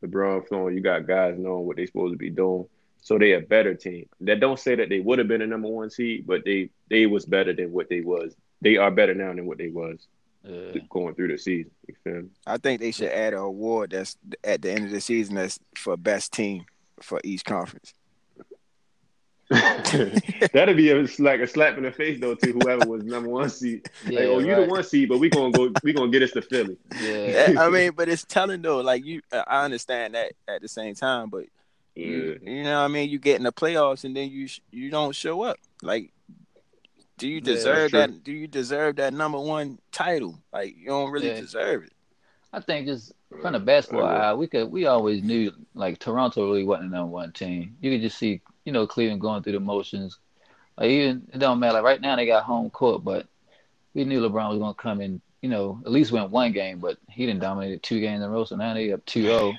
LeBron flowing, you got guys knowing what they're supposed to be doing. So they a better team. That don't say that they would have been a number one seed, but they, they was better than what they was. They are better now than what they was uh, going through the season. You feel me? I think they should add an award that's at the end of the season that's for best team for each conference. That'd be a, like a slap in the face though to whoever was number one seed. Yeah, like, oh, right. You the one seed, but we gonna go, we gonna get us to Philly. Yeah, I mean, but it's telling though. Like you, I understand that at the same time, but yeah. you, you know, what I mean, you get in the playoffs and then you you don't show up. Like, do you deserve yeah, that? Do you deserve that number one title? Like, you don't really yeah. deserve it. I think just from the basketball eye, we could we always knew like Toronto really wasn't the number one team. You could just see. You know, Cleveland going through the motions. Like, even it don't matter. Like, right now they got home court, but we knew LeBron was going to come in, you know, at least win one game, but he didn't dominate two games in a row, so now they up two oh.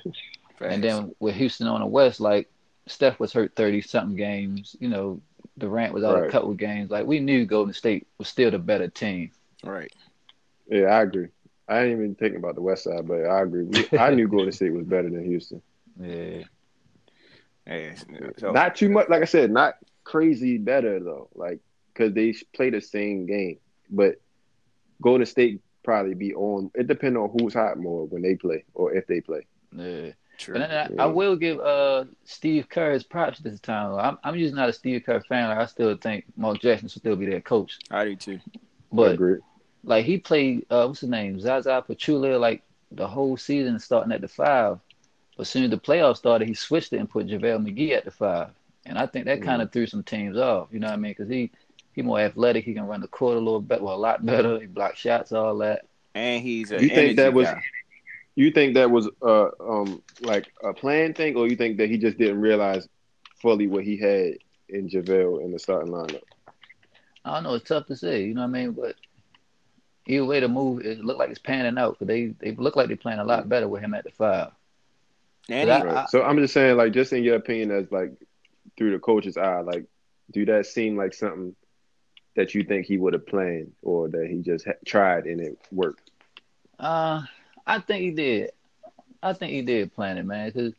And then with Houston on the West, like, Steph was hurt thirty-something games. You know, Durant was out right. a couple games. Like, we knew Golden State was still the better team. Right. Yeah, I agree. I ain't even thinking about the West side, but I agree. We, I knew Golden State was better than Houston. Yeah. Hey, so. Not too much, like I said, not crazy better though, like because they play the same game. But Golden State probably be on. It depends on who's hot more when they play or if they play. Yeah, true. And I, yeah. I will give uh Steve Kerr his props this time. I'm I'm just not a Steve Kerr fan. Like, I still think Mark Jackson should still be their coach. I do too. But I agree. Like he played, uh, what's his name, Zaza Pachulia, like the whole season starting at the five. But as soon as the playoffs started, he switched it and put JaVale McGee at the five. And I think that kind of threw some teams off, you know what I mean? Because he, he more athletic. He can run the court a little better, well, a lot better. He blocks shots, all that. And he's a you think that was guy. You think that was uh um like a planned thing, or you think that he just didn't realize fully what he had in JaVale in the starting lineup? I don't know. It's tough to say, you know what I mean? But either way the move, it looked like it's panning out. Because they, they look like they're playing a lot better with him at the five. He, right. So I'm just saying, like, just in your opinion, as like through the coach's eye, like, do that seem like something that you think he would have planned, or that he just ha- tried and it worked? Uh, I think he did. I think he did plan it, man. Because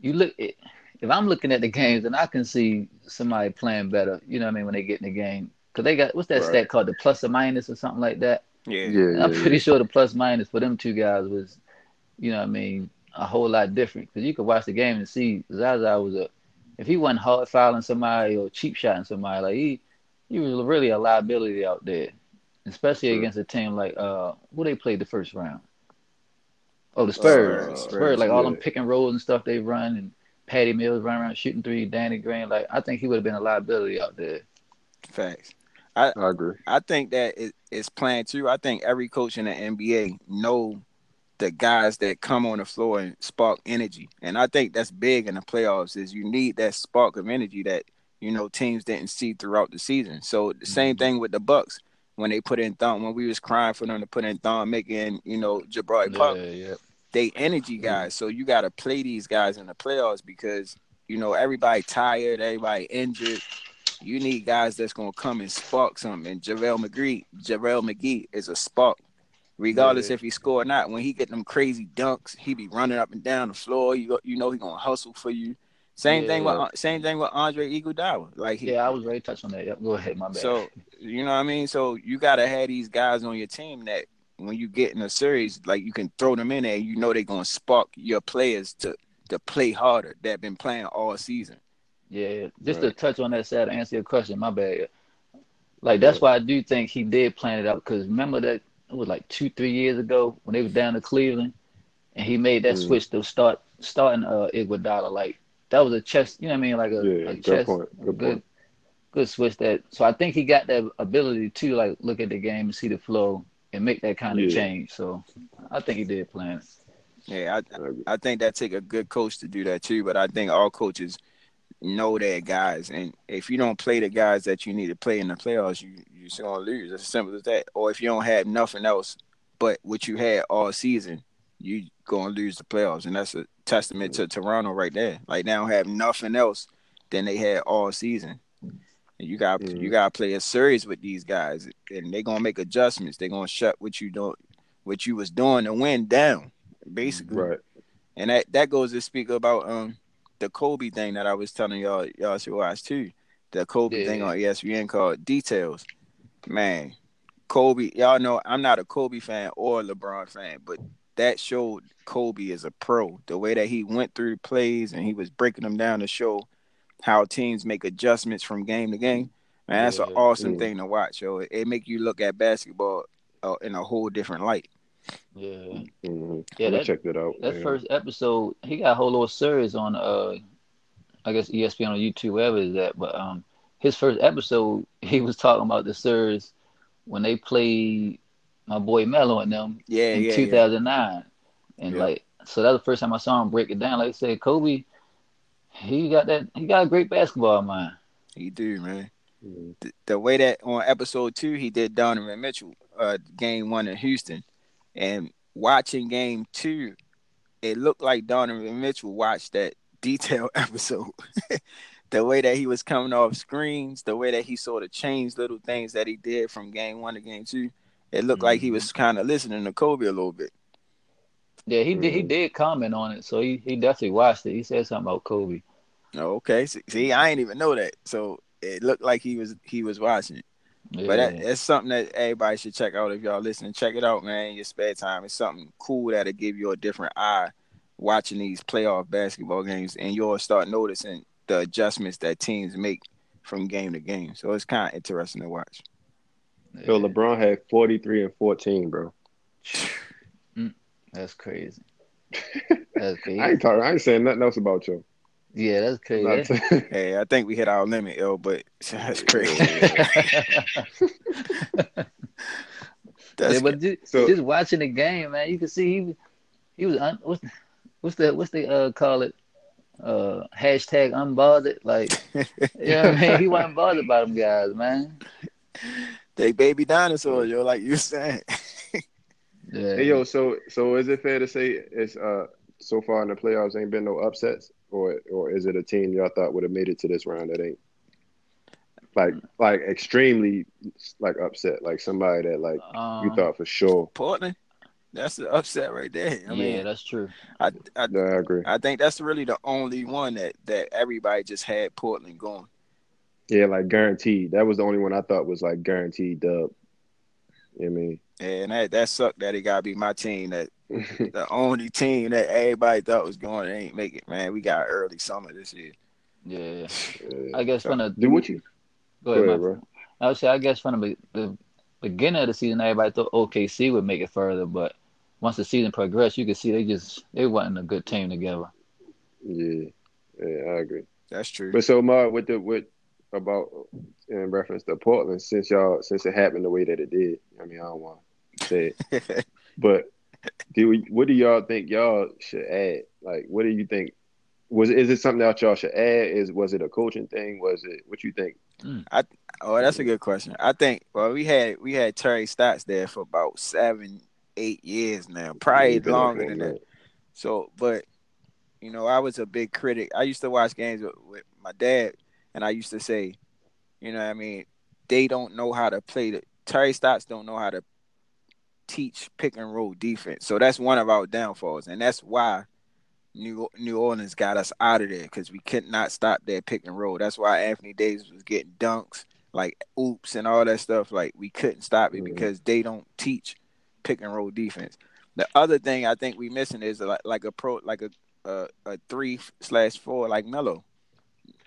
you look, it, if I'm looking at the games, and I can see somebody playing better. You know what I mean when they get in the game, because they got what's that right. stat called, the plus or minus or something like that. Yeah, yeah. And I'm yeah, pretty yeah. sure the plus minus for them two guys was, you know what I mean. a whole lot different because you could watch the game and see Zaza was a if he wasn't hard fouling somebody or cheap shotting somebody like he he was really a liability out there, especially sure. against a team like uh who they played the first round. Oh, the Spurs, uh, Spurs, Spurs like yeah. all them pick and rolls and stuff they run and Patty Mills running around shooting three, Danny Green. Like I think he would have been a liability out there. Facts. I, I agree. I think that it, it's planned too. I think every coach in the N B A know the guys that come on the floor and spark energy. And I think that's big in the playoffs is you need that spark of energy that, you know, teams didn't see throughout the season. So the mm-hmm. same thing with the Bucks when they put in Thon, when we was crying for them to put in Thon, making, you know, Jabari yeah, Parker, yeah. they energy guys. So you got to play these guys in the playoffs because, you know, everybody tired, everybody injured. You need guys that's going to come and spark something. And JaVale McGee, JaVale McGee is a spark. Regardless yeah. if he score or not, when he get them crazy dunks, he be running up and down the floor. You you know he gonna hustle for you. Same yeah. thing with same thing with Andre Iguodala. Like he, yeah, I was ready to touch on that. Yep, go ahead, my bad. So you know what I mean. So you gotta have these guys on your team that when you get in a series, like you can throw them in there. And you know they are gonna spark your players to to play harder. That been playing all season. Yeah, just right. to touch on that side, to answer your question. My bad. Like that's why I do think he did plan it out because remember that. It was like two, three years ago when they was down to Cleveland and he made that mm. switch to start starting uh Iguodala. Like that was a chess, you know what I mean? Like a, yeah, a good chess, point. Good, a good, point. good switch. That so I think he got that ability to like look at the game and see the flow and make that kind yeah. of change. So I think he did plan it. Yeah, I I think that take a good coach to do that too. But I think all coaches know their guys, and if you don't play the guys that you need to play in the playoffs, you you're gonna lose. It's as simple as that. Or if you don't have nothing else but what you had all season, you gonna lose the playoffs, and that's a testament to Toronto right there. Like they don't have nothing else than they had all season. And you got mm-hmm. you got to play a series with these guys, and they're gonna make adjustments. They're gonna shut what you don't what you was doing to win down. Basically, right, and that, that goes to speak about um the Kobe thing that I was telling y'all y'all should watch too. The Kobe yeah. thing on E S P N called Details. Man, Kobe, y'all know I'm not a Kobe fan or a LeBron fan, but that showed Kobe is a pro. The way that he went through plays and he was breaking them down to show how teams make adjustments from game to game. Man, that's yeah, an awesome yeah. thing to watch. Yo, it, it make you look at basketball uh, in a whole different light. Yeah, mm-hmm. yeah. That, check that out. That yeah. first episode, he got a whole little series on, uh, I guess E S P N or YouTube, wherever is that. But um, his first episode, he was talking about the series when they played my boy Melo and them yeah, in yeah, two thousand nine, yeah. and yeah. like so that was the first time I saw him break it down. Like I said, Kobe, he got that. He got a great basketball mind. He do, man. Mm-hmm. The, the way that on episode two he did Donovan Mitchell, uh, game one in Houston. And watching game two, it looked like Donovan Mitchell watched that detailed episode. The way that he was coming off screens, the way that he sort of changed little things that he did from game one to game two, it looked mm-hmm. like he was kind of listening to Kobe a little bit. Yeah, he mm-hmm. did. He did comment on it, so he, he definitely watched it. He said something about Kobe. Oh, okay. See, I didn't even know that. So it looked like he was he was watching it. Yeah. But that, that's something that everybody should check out if y'all listening. Check it out, man, in your spare time. It's something cool that'll give you a different eye watching these playoff basketball games, and you'll start noticing the adjustments that teams make from game to game. So it's kind of interesting to watch. So yeah. LeBron had forty-three and fourteen, bro. Mm, that's crazy. That's crazy. I ain't talking. I ain't saying nothing else about you. Yeah, that's crazy. T- hey, I think we hit our limit, yo, but that's crazy. That's yeah, but just, so, just watching the game, man, you can see he was, he was un- what's, what's the what's the uh, call it uh, hashtag unbothered, like you know what I mean? He wasn't bothered by them guys, man. They baby dinosaurs, yo, like you saying. Yeah. Hey, yo, so so is it fair to say it's uh so far in the playoffs ain't been no upsets? Or or is it a team y'all thought would have made it to this round that ain't like like extremely like upset, like somebody that like um, you thought for sure? Portland, that's the upset right there. I yeah, mean, that's true. I I, no, I agree. I think that's really the only one that, that everybody just had Portland going. Yeah, like guaranteed. That was the only one I thought was like guaranteed dub. You know what I mean? And that, that sucked that it got to be my team that the only team that everybody thought was going to ain't make it, man. We got early summer this year. Yeah. yeah. I guess so, from the – Do what you – Go ahead, go ahead bro. I would say I guess from the, the beginning of the season, everybody thought O K C would make it further. But once the season progressed, you could see they just – they wasn't a good team together. Yeah. Yeah, I agree. That's true. But so, Mark, with the – with about in reference to Portland, since y'all since it happened the way that it did, I mean, I don't want to say it, but do we, what do y'all think y'all should add? Like, what do you think? Was is it something that y'all should add? Is was it a coaching thing? Was it what you think? I oh, that's a good question. I think well, we had we had Terry Stotts there for about seven, eight years now, probably longer than that. So, but you know, I was a big critic. I used to watch games with, with my dad. And I used to say, you know what I mean, they don't know how to play. The, Terry Stotts don't know how to teach pick-and-roll defense. So that's one of our downfalls. And that's why New, New Orleans got us out of there, because we could not stop that pick-and-roll. That's why Anthony Davis was getting dunks, like oops and all that stuff. Like, we couldn't stop it mm-hmm. because they don't teach pick-and-roll defense. The other thing I think we're missing is like, like a pro, like a, a, a three slash four like Melo.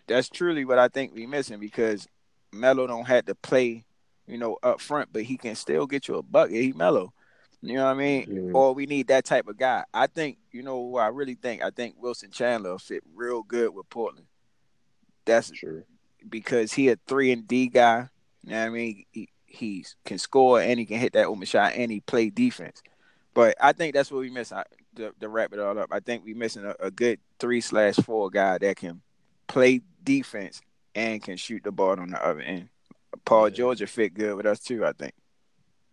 That's truly what I think we're missing, because Melo don't have to play, you know, up front, but he can still get you a bucket. He Melo. You know what I mean? Mm-hmm. Or we need that type of guy. I think, you know what I really think? I think Wilson Chandler fit real good with Portland. That's true. Because he a three and D guy. You know what I mean? He he can score and he can hit that open shot and he play defense. But I think that's what we miss. I, to, to wrap it all up, I think we missing a, a good three slash four guy that can play defense and can shoot the ball on the other end. Paul yeah. George fit good with us too, I think.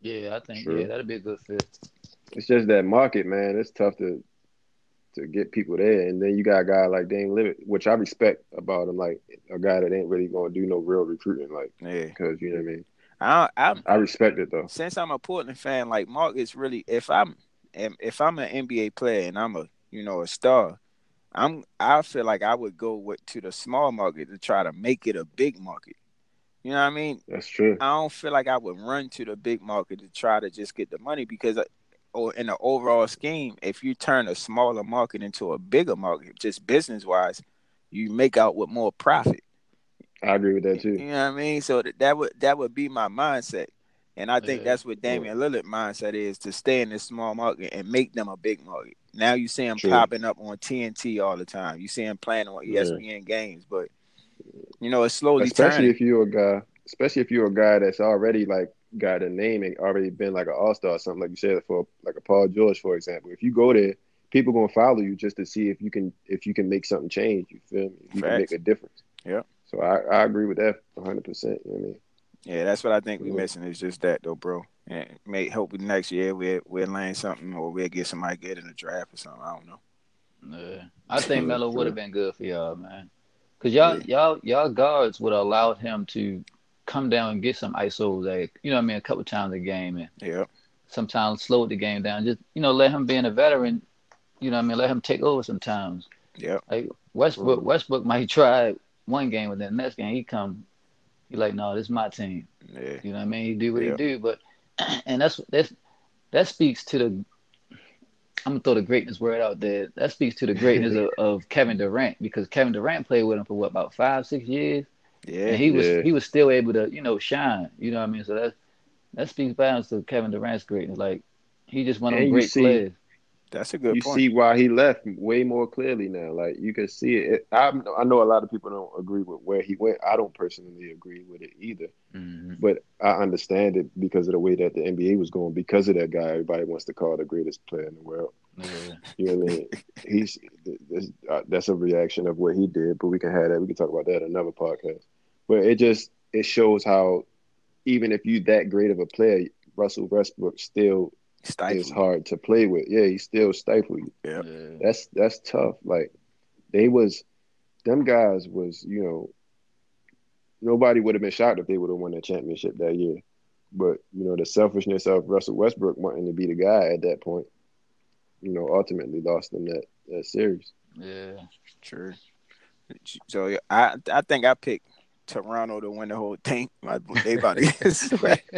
Yeah, I think True. yeah, that'd be a good fit. It's just that market, man. It's tough to to get people there, and then you got a guy like Dame Limit, which I respect about him, like a guy that ain't really gonna do no real recruiting, like because yeah. you know what I mean. I I'm, I respect it though. Since I'm a Portland fan, like Marcus really, if I'm if I'm an N B A player and I'm a you know a star, I'm I feel like I would go with, to the small market to try to make it a big market. You know what I mean? That's true. I don't feel like I would run to the big market to try to just get the money because, or in the overall scheme, if you turn a smaller market into a bigger market, just business-wise, you make out with more profit. I agree with that, too. You know what I mean? So that, that would that would be my mindset, and I think yeah. that's what Damian yeah. Lillard's mindset is, to stay in this small market and make them a big market. Now you see him true. popping up on T N T all the time. You see him playing on E S P N yeah. games, but you know, it's slowly especially turning. if you're a guy, especially if you're a guy that's already like got a name and already been like an all-star or something, like you said, for like a Paul George, for example. If you go there, people gonna follow you just to see if you can if you can make something change. You feel me? If you Facts. can make a difference. Yeah. So I, I agree with that one hundred percent. You know what I mean? Yeah, that's what I think we're missing is just that though, bro. And may hope next year we we'll land something or we'll get somebody good in the draft or something. I don't know. Yeah, I think Melo would have been good for y'all, man. Because y'all, yeah. y'all, y'all guards would have allowed him to come down and get some I S Os, like, you know what I mean, a couple times a game. And yeah. sometimes slowed the game down. Just, you know, let him being a veteran, you know what I mean, let him take over sometimes. Yeah. Like Westbrook, Westbrook might try one game with that next game. He come, he like, no, this is my team. Yeah. You know what I mean? He do what yeah. he do. But, and that's, that's that speaks to the, I'm going to throw the greatness word out there. That speaks to the greatness of, of Kevin Durant, because Kevin Durant played with him for, what, about five, six years? Yeah, and he was yeah. he was still able to, you know, shine. You know what I mean? So that that speaks bounds to Kevin Durant's greatness. Like, he just one of them great see, players. That's a good you point. You see why he left way more clearly now. Like, you can see it. it I, I know a lot of people don't agree with where he went. I don't personally agree with it either. Mm-hmm. But I understand it because of the way that the N B A was going. Because of that guy, everybody wants to call the greatest player in the world. Yeah. You know what I mean? He's that's a reaction of what he did, but we can have that. We can talk about that in another podcast. But it just it shows how even if you that great of a player, Russell Westbrook still stifled. Is hard to play with. Yeah, he still stifled you. Yeah. yeah, that's that's tough. Like they was, them guys was you know. Nobody would have been shocked if they would have won the championship that year, but you know the selfishness of Russell Westbrook wanting to be the guy at that point, you know, ultimately lost them that, that series. Yeah, true. So I I think I picked Toronto to win the whole thing. My, they about to get swept.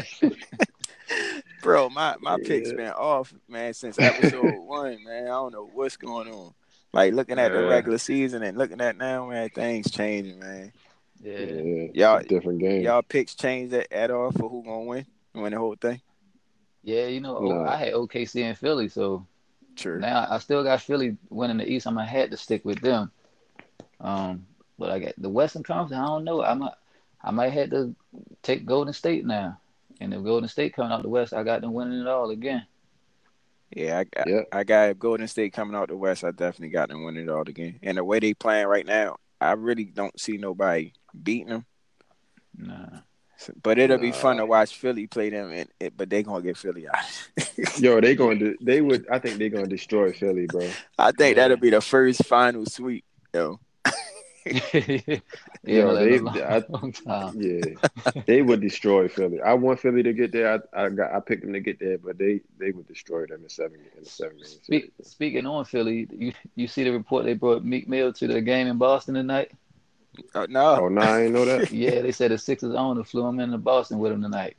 Bro, my, my yeah. pick's been off, man, since episode one, man. I don't know what's going on. Like, looking at yeah. the regular season and looking at now, man, things changing, man. Yeah, yeah y'all different game. Y'all picks changed at, at all for who gonna win, win the whole thing. Yeah, you know, no. I had O K C and Philly, so true. Now I still got Philly winning the East. I'm I had to stick with them. Um, but I got the Western Conference. I don't know. I might, I might have to take Golden State now, and if Golden State coming out the West, I got them winning it all again. Yeah, I got, yeah. I got Golden State coming out the West. I definitely got them winning it all again. And the way they playing right now, I really don't see nobody beating them. Nah. But it'll be fun to watch Philly play them, and it, but they gonna get Philly out. Yo, they gonna do, they would. I think they gonna destroy Philly, bro. I think yeah. that'll be the first final sweep, yo. yo, yo they, long, I, long yeah, they would destroy Philly. I want Philly to get there. I, I got, I picked them to get there, but they, they would destroy them in seven in the seven games. Speak, speaking on Philly, you you see the report they brought Meek Mill to the game in Boston tonight. Oh, no. Oh, no, I ain't know that. yeah, they said the Sixers owner flew him into Boston with him tonight.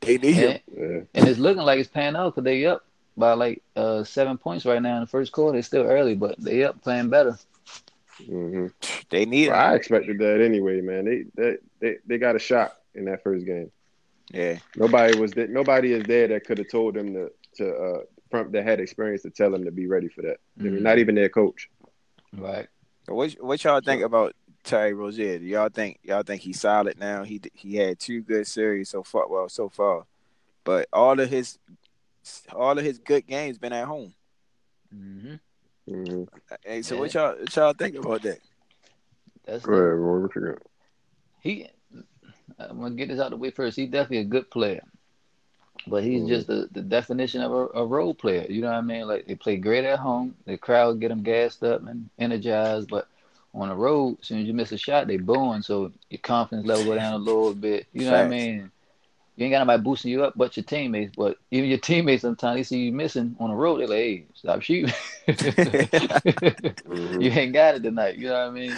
They need him. Yeah. And it's looking like it's paying off because they up by like uh, seven points right now in the first quarter. It's still early, but they up playing better. Mm-hmm. They need well, him. I expected that anyway, man. They, they they they got a shot in that first game. Yeah. Nobody was there. Nobody is there that could have told them to to uh, from that had experience to tell him to be ready for that. Mm-hmm. I mean, not even their coach. Right. What what y'all think about Terry Rozier? Do y'all think y'all think he's solid now? He he had two good series so far. Well, so far, but all of his all of his good games been at home. Mm-hmm. Mm-hmm. Hey, so yeah. what y'all what y'all think about that? That's Go ahead, Roy, what you got? He, I'm gonna get this out of the way first. He's definitely a good player, but he's mm-hmm. just the, the definition of a, a role player. You know what I mean? Like they play great at home, the crowd get them gassed up and energized, but on the road, as soon as you miss a shot, they booing. So your confidence level go down a little bit. You know Facts. What I mean? You ain't got nobody boosting you up but your teammates. But even your teammates, sometimes they see you missing on the road. They're like, hey, stop shooting. You ain't got it tonight. You know what I mean?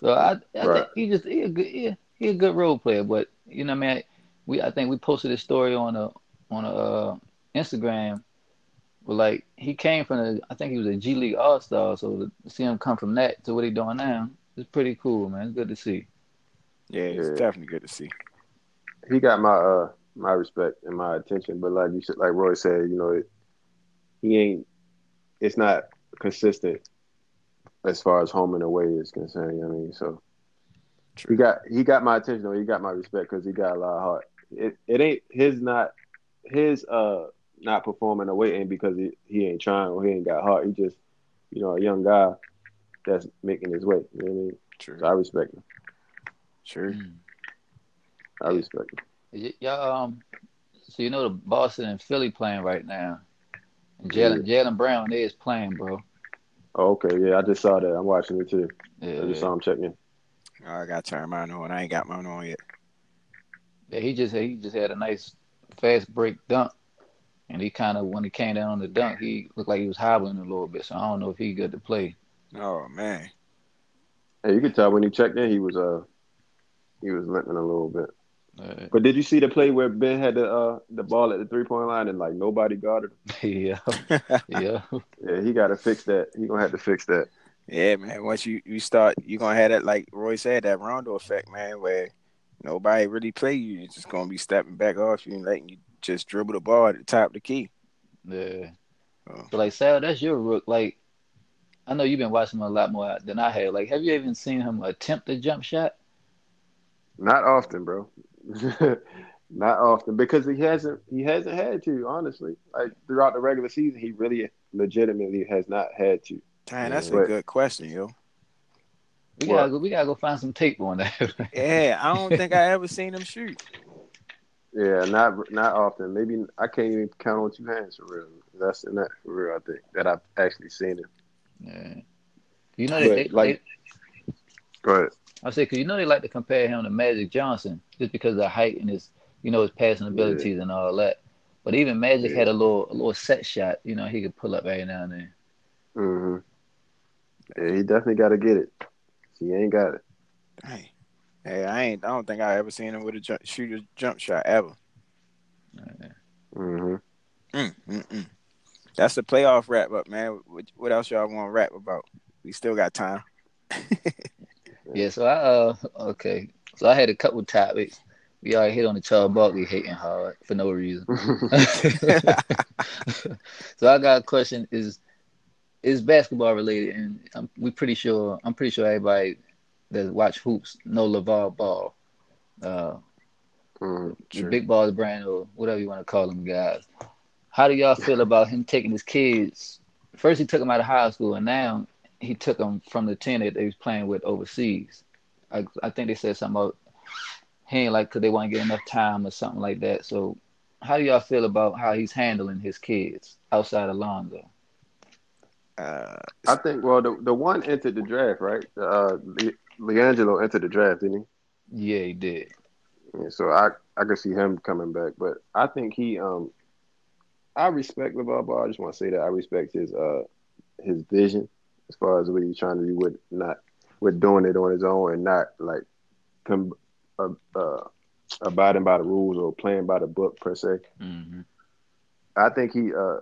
So I, I right. think he just he a good he, he a good role player. But you know what I mean? We I think we posted a story on a on a uh, Instagram. But, like, he came from, the, I think he was a G League All-Star, so to see him come from that to what he's doing now, it's pretty cool, man. It's good to see. Yeah, it's yeah. definitely good to see. He got my uh, my respect and my attention, but like you should, like Roy said, you know, it, he ain't, it's not consistent as far as home and away is concerned, you know what I mean? So True. he got he got my attention, though. He got my respect because he got a lot of heart. It, it ain't his not, his, uh, not performing away ain't because he, he ain't trying or he ain't got heart. He just, you know, a young guy that's making his way. You know what I mean? True. So I respect him. Sure. I respect him. Y'all, um, so you know the Boston and Philly playing right now. Jalen yeah. Jalen Brown is playing, bro. Oh, okay. Yeah, I just saw that. I'm watching it too. Yeah, I just saw him checking. Oh, I got to turn mine on. I ain't got mine on yet. Yeah, he just he just had a nice fast break dunk. And he kind of, when he came down on the dunk, he looked like he was hobbling a little bit. So I don't know if he good to play. Oh man! Hey, you could tell when he checked in, he was uh, he was limping a little bit. Right. But did you see the play where Ben had the uh the ball at the three point line and like nobody guarded him? yeah, yeah, yeah. He got to fix that. He gonna have to fix that. Yeah, man. Once you, you start, you gonna have that, like Roy said, that Rondo effect, man, where nobody really play you. You're just gonna be stepping back off you and letting you. Just dribble the ball at the top of the key. Yeah. Oh. So, like, Sal, that's your rook. Like, I know you've been watching him a lot more than I have. Like, have you even seen him attempt a jump shot? Not often, bro. Not often. Because he hasn't he hasn't had to, honestly. Like, throughout the regular season, he really legitimately has not had to. Dang, that's but, a good question, yo. We well, gotta go, we gotta go find some tape on that. Yeah, I don't think I ever seen him shoot. Yeah, not not often. Maybe I can't even count on two hands for real. That's not for real. I think that I've actually seen it. Yeah, you know but they like. They, go ahead. I say because you know they like to compare him to Magic Johnson just because of the height and his, you know, his passing abilities yeah. and all that. But even Magic yeah. had a little a little set shot. You know, he could pull up every now and then. Mhm. Yeah, he definitely got to get it. He ain't got it. Dang. Hey, I ain't. I don't think I ever seen him with a jump, shoot a jump shot ever. Mm-hmm. Mm, mm, mm. That's the playoff wrap up, man. What, what else y'all want to rap about? We still got time. yeah. So I uh okay. So I had a couple topics. We already hit on the Charles Barkley hating hard for no reason. So I got a question: Is is basketball related? And I'm, we pretty sure. I'm pretty sure everybody. That watch hoops, no LeVar Ball. Uh, mm, the Big Balls brand or whatever you want to call them guys. How do y'all feel about him taking his kids? First he took them out of high school and now he took them from the team that they was playing with overseas. I, I think they said something about he ain't like because they want to get enough time or something like that. So how do y'all feel about how he's handling his kids outside of Lonzo? Uh, I think, well, the, the one entered the draft, right? Uh, the, LiAngelo entered the draft, didn't he? Yeah, he did. Yeah, so I, I could see him coming back, but I think he um I respect LeVar Ball. I just want to say that I respect his uh his vision as far as what he's trying to do with not with doing it on his own and not like com- uh, uh, abiding by the rules or playing by the book per se. Mm-hmm. I think he uh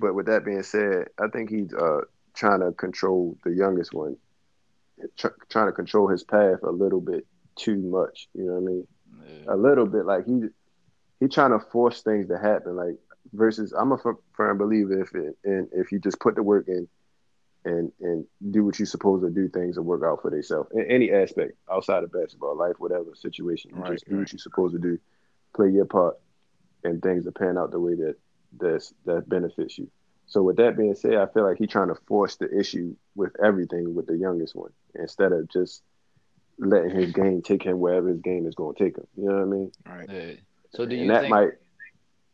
but with that being said, I think he's uh trying to control the youngest one. Tr- trying to control his path a little bit too much, you know what I mean? Yeah. A little bit, like he he trying to force things to happen. Like versus I'm a firm believer if it, and if you just put the work in and and do what you're supposed to do, things will work out for themselves in any aspect outside of basketball, life, whatever situation. You right, just do right. what you're supposed to do, play your part, and things will pan out the way that that's, that benefits you. So with that being said, I feel like he's trying to force the issue with everything with the youngest one instead of just letting his game take him wherever his game is going to take him. You know what I mean? Right. Yeah. So do you and that think... might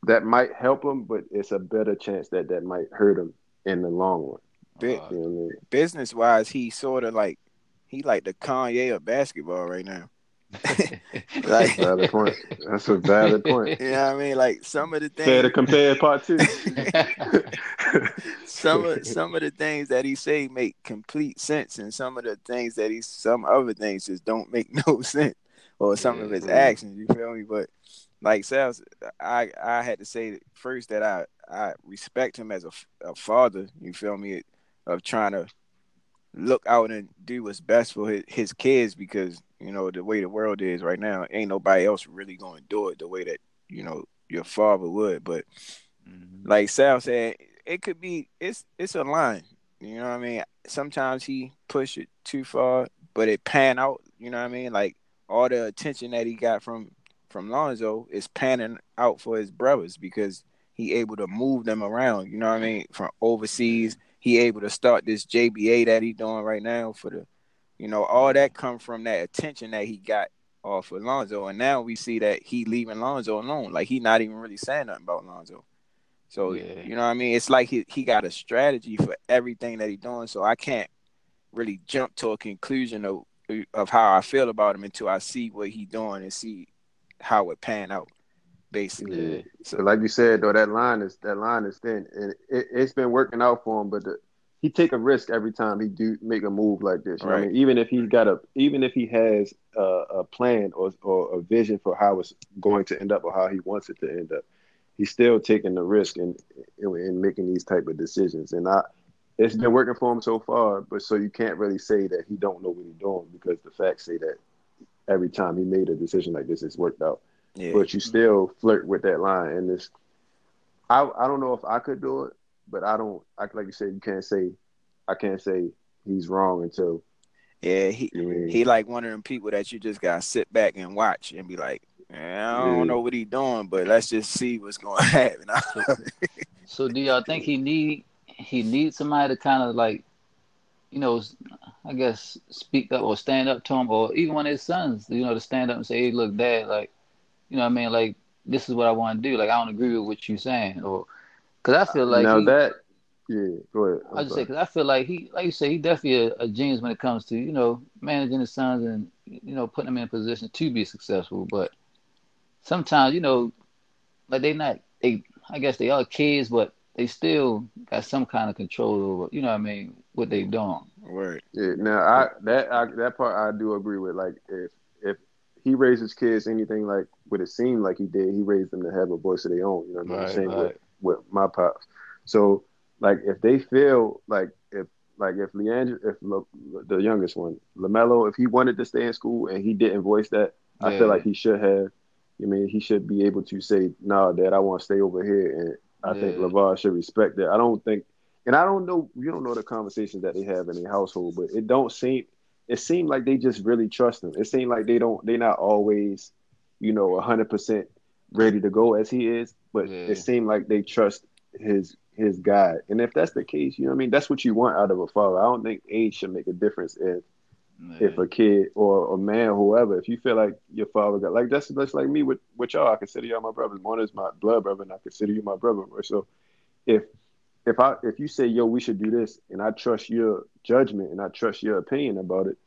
that might help him, but it's a better chance that that might hurt him in the long run. Bi- uh, you know what I mean? Business wise, he sort of like he like the Kanye of basketball right now. Like, valid point. That's a valid point. You know what I mean? Like some of the things. Fair to compare part two. some of some of the things that he say make complete sense, and some of the things that he some other things just don't make no sense, or some yeah, of his right. actions. You feel me? But like Sal, I I had to say first that I I respect him as a, a father. You feel me? Of trying to look out and do what's best for his, his kids because. You know, the way the world is right now, ain't nobody else really going to do it the way that, you know, your father would. But mm-hmm. like Sal said, it could be, it's it's a line. You know what I mean? Sometimes he pushed it too far, but it pan out. You know what I mean? Like all the attention that he got from, from Lonzo is panning out for his brothers because he able to move them around. You know what I mean? From overseas, he able to start this J B A that he doing right now for the, you know, all that come from that attention that he got off of Lonzo. And now we see that he leaving Lonzo alone. Like, he not even really saying nothing about Lonzo. So, yeah. you know what I mean? It's like he, he got a strategy for everything that he doing. So I can't really jump to a conclusion of, of how I feel about him until I see what he doing and see how it pan out, basically. Yeah. So, like you said, though, that line is that line is thin. And it, it's been working out for him, but the he take a risk every time he do make a move like this. You right. know what I mean? Even if he's got a, even if he has a, a plan or or a vision for how it's going to end up or how he wants it to end up, he's still taking the risk and in, in, in making these type of decisions. And I, it's been working for him so far. But so you can't really say that he don't know what he's doing because the facts say that every time he made a decision like this, it's worked out. Yeah. But you still flirt with that line. And this, I I don't know if I could do it. But I don't, I, like you said, you can't say, I can't say he's wrong until. Yeah, he you know, he like one of them people that you just got to sit back and watch and be like, I don't yeah. know what he doing, but let's just see what's going to happen. So do y'all think he need, he needs somebody to kind of like, you know, I guess speak up or stand up to him or even one of his sons, you know, to stand up and say, hey, look, Dad, like, you know what I mean? Like, this is what I want to do. Like, I don't agree with what you're saying or. Because I feel like now he, that, yeah, go ahead. I'm I just sorry. say because I feel like he, like you say, he definitely a, a genius when it comes to you know managing his sons and you know putting them in a position to be successful. But sometimes you know, like they not they, I guess they are kids, but they still got some kind of control over you know what I mean what they doing. Right. Yeah. Now I that I, that part I do agree with. Like if if he raises kids anything like what it seemed like he did, he raised them to have a voice of their own. You know what I'm right, saying? Right. With, with my pops. So, like, if they feel like if like if Leandro, if Le, the youngest one, LaMelo, if he wanted to stay in school and he didn't voice that, yeah. I feel like he should have, I mean, he should be able to say, no, nah, Dad, I want to stay over here. And I yeah. think LeVar should respect that. I don't think, and I don't know, you don't know the conversations that they have in their household, but it don't seem, it seemed like they just really trust him. It seemed like they don't, they're not always, you know, one hundred percent ready to go as he is. But yeah. it seemed like they trust his his guide. And if that's the case, you know what I mean? That's what you want out of a father. I don't think age should make a difference if man. if a kid or a man, whoever, if you feel like your father got, like that's, that's like me with, with y'all. I consider y'all my brothers. One is my blood brother, and I consider you my brother. So if if I if you say, yo, we should do this, and I trust your judgment and I trust your opinion about it,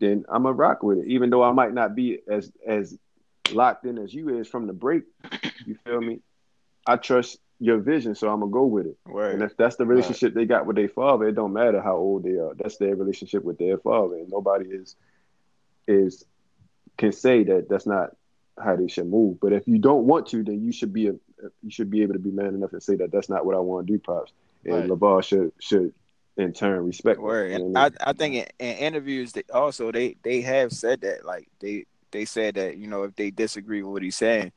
then I'm a rock with it, even though I might not be as as locked in as you is from the break. You feel me? I trust your vision, so I'm going to go with it. Right. And if that's the relationship right. they got with their father, it don't matter how old they are. That's their relationship with their father. And nobody is is can say that that's not how they should move. But if you don't want to, then you should be a, you should be able to be man enough to say that that's not what I want to do, Pops. And right. LeVar should, should in turn, respect Word. That. And I, I think in, in interviews, they also, they, they have said that. Like, they, they said that, you know, if they disagree with what he's saying,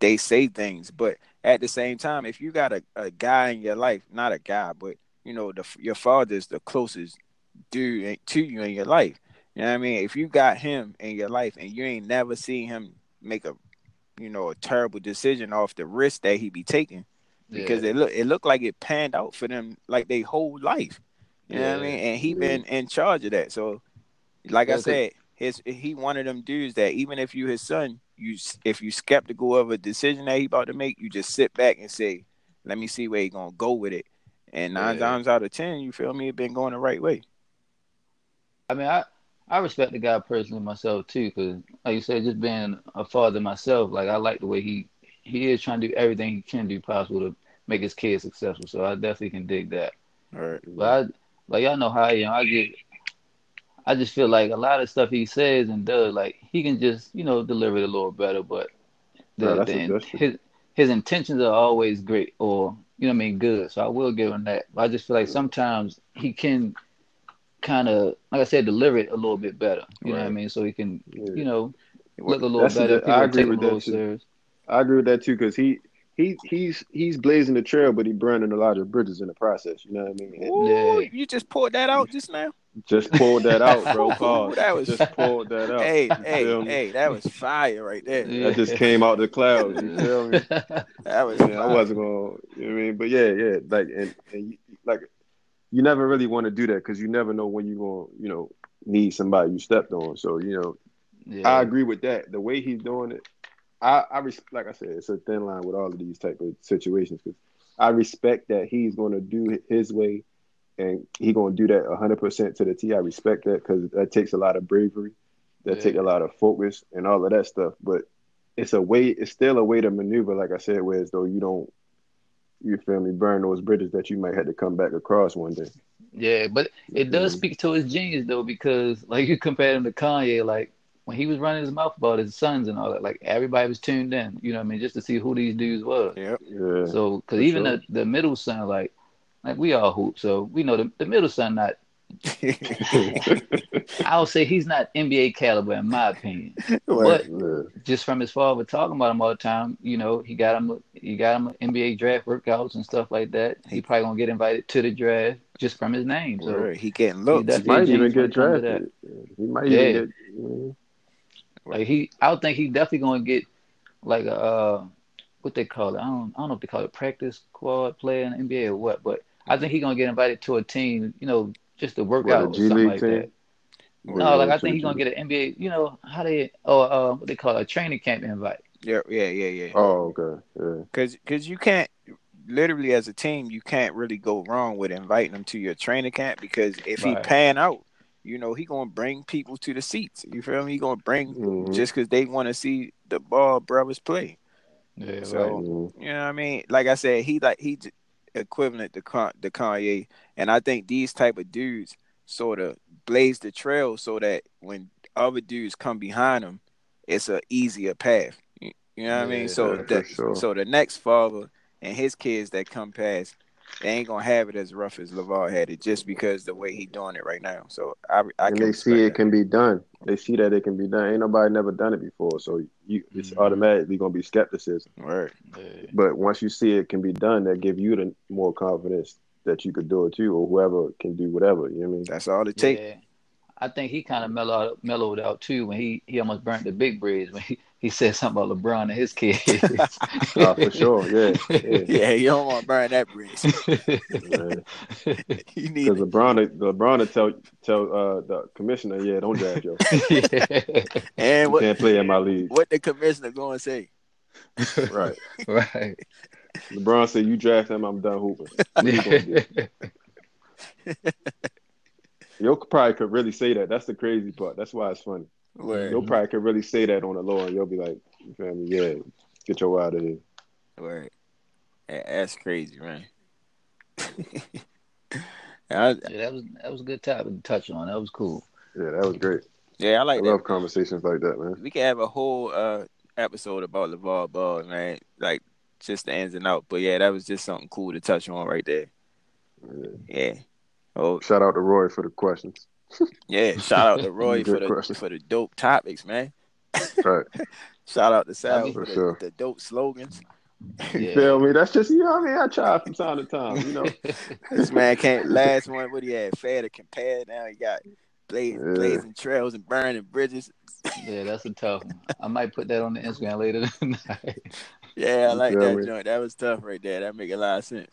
they say things. But at the same time, if you got a, a guy in your life, not a guy, but, you know, the, your father is the closest dude to you in your life. You know what I mean? If you got him in your life and you ain't never seen him make a, you know, a terrible decision off the risk that he be taking, because yeah. it look it looked like it panned out for them like they whole life. You yeah. know what I mean? And he been in charge of that. So, like That's I said, his, he one of them dudes that even if you his son, you if you skeptical of a decision that he about to make, you just sit back and say, let me see where he gonna go with it. And nine yeah. times out of ten, you feel me, it been going the right way. I mean, I, I respect the guy personally myself too, because like you said, just being a father myself, like I like the way he he is trying to do everything he can do possible to make his kids successful. So I definitely can dig that. All right. But I, like y'all know how I am. I get, I just feel like a lot of stuff he says and does, like he can just, you know, deliver it a little better. But the, no, the, his his intentions are always great, or you know what I mean, good. So I will give him that. But I just feel like sometimes he can kind of, like I said, deliver it a little bit better. You right. know what I mean? So he can, yeah. you know, look a little That's better. The, I agree with that too. Serious. I agree with that too, because he, he he's he's blazing the trail, but he burning a lot of bridges in the process. You know what I mean? Ooh, yeah. You just pulled that out just now? Just pulled that out, bro. Ooh, that was, just pulled that out. Hey, hey, me? Hey, that was fire right there. Yeah. That just came out of the clouds. You feel me? That was. Yeah, I wasn't gonna. You know what I mean? But yeah, yeah, like and, and you, like. You never really want to do that because you never know when you're going to, you know, need somebody you stepped on. So, you know, yeah. I agree with that. The way he's doing it, I, I res- like I said, it's a thin line with all of these type of situations, because I respect that he's going to do his way and he's going to do that one hundred percent to the T. I respect that, because that takes a lot of bravery. That yeah. takes a lot of focus and all of that stuff. But it's a way, it's still a way to maneuver, like I said, where as though you don't, you feel me, burn those bridges that you might have to come back across one day. Yeah, but it does mm-hmm. speak to his genius, though, because, like, you compare him to Kanye, like, when he was running his mouth about his sons and all that, like, everybody was tuned in, you know what I mean, just to see who these dudes were. Yep. Yeah. So, because even sure. the, the middle son, like, like we all hoop, so we know the, the middle son not, I would say he's not N B A caliber, in my opinion. But just from his father talking about him all the time, you know, he got him, he got him N B A draft workouts and stuff like that. He probably gonna get invited to the draft just from his name. So right. he getting looked. He, he might even get drafted. He might yeah. even get. Yeah. Like he, I would think he definitely gonna get like a uh, what they call it. I don't, I don't know if they call it practice squad player in the N B A or what, but I think he's gonna get invited to a team. You know. Just to work out or something team? Like that. We're no, like I think he's gonna get an N B A. You know how they oh uh, what they call it, a training camp invite. Yeah, yeah, yeah, yeah. Oh, okay. Yeah. Cause, cause you can't literally as a team, you can't really go wrong with inviting him to your training camp, because if right. he pan out, you know he gonna bring people to the seats. You feel me? He gonna bring mm-hmm. just because they want to see the ball brothers play. Yeah. So right. mm-hmm. you know what I mean? Like I said, he like he. equivalent to Kanye, and I think these type of dudes sort of blaze the trail so that when other dudes come behind them, it's an easier path. You know what I mean? Yeah, so, the, sure. so the next father and his kids that come past, they ain't gonna have it as rough as LeVar had it, just because the way he doing it right now. So I, I and can they see it that. Can be done. They see that it can be done. Ain't nobody never done it before, so you it's mm-hmm. automatically gonna be skepticism. Right. Yeah. But once you see it can be done, that give you the more confidence that you could do it too, or whoever can do whatever. You know what I mean? That's all it takes. Yeah. I think he kind of mellowed, mellowed out too when he, he almost burnt the big bridge when he, he said something about LeBron and his kids. Oh, for sure, yeah, yeah. Yeah, you don't want to burn that bridge. Because LeBron, LeBron will tell tell uh, the commissioner, yeah, don't draft yo. Yeah. And you what, can't play in my league. What the commissioner going to say? Right, right. LeBron said, "You draft him, I'm done hooping." Yo probably could really say that. That's the crazy part. That's why it's funny. Word. Yo probably could really say that on the low, and you'll be like, you feel me? Yeah, get your out of here. Right. Yeah, that's crazy, man. I, yeah, that was that was a good topic to touch on. That was cool. Yeah, that was great. Yeah, I like I that. Love conversations like that, man. We can have a whole uh, episode about LeVar Ball, man. Like, just the ins and outs. But, yeah, that was just something cool to touch on right there. Yeah. yeah. Oh, shout out to Roy for the questions. Yeah, shout out to Roy for the questions. For the dope topics, man. Right. Shout out to Sal I mean, for the, sure. the dope slogans. You yeah. feel me? That's just, you know what I mean? I try from time to time, you know. This man can't last one. What he had? Fair to compare. Now he got blazing, yeah. blazing trails and burning bridges. Yeah, that's a tough one. I might put that on the Instagram later tonight. Yeah, I like that joint. That was tough right there. That make a lot of sense.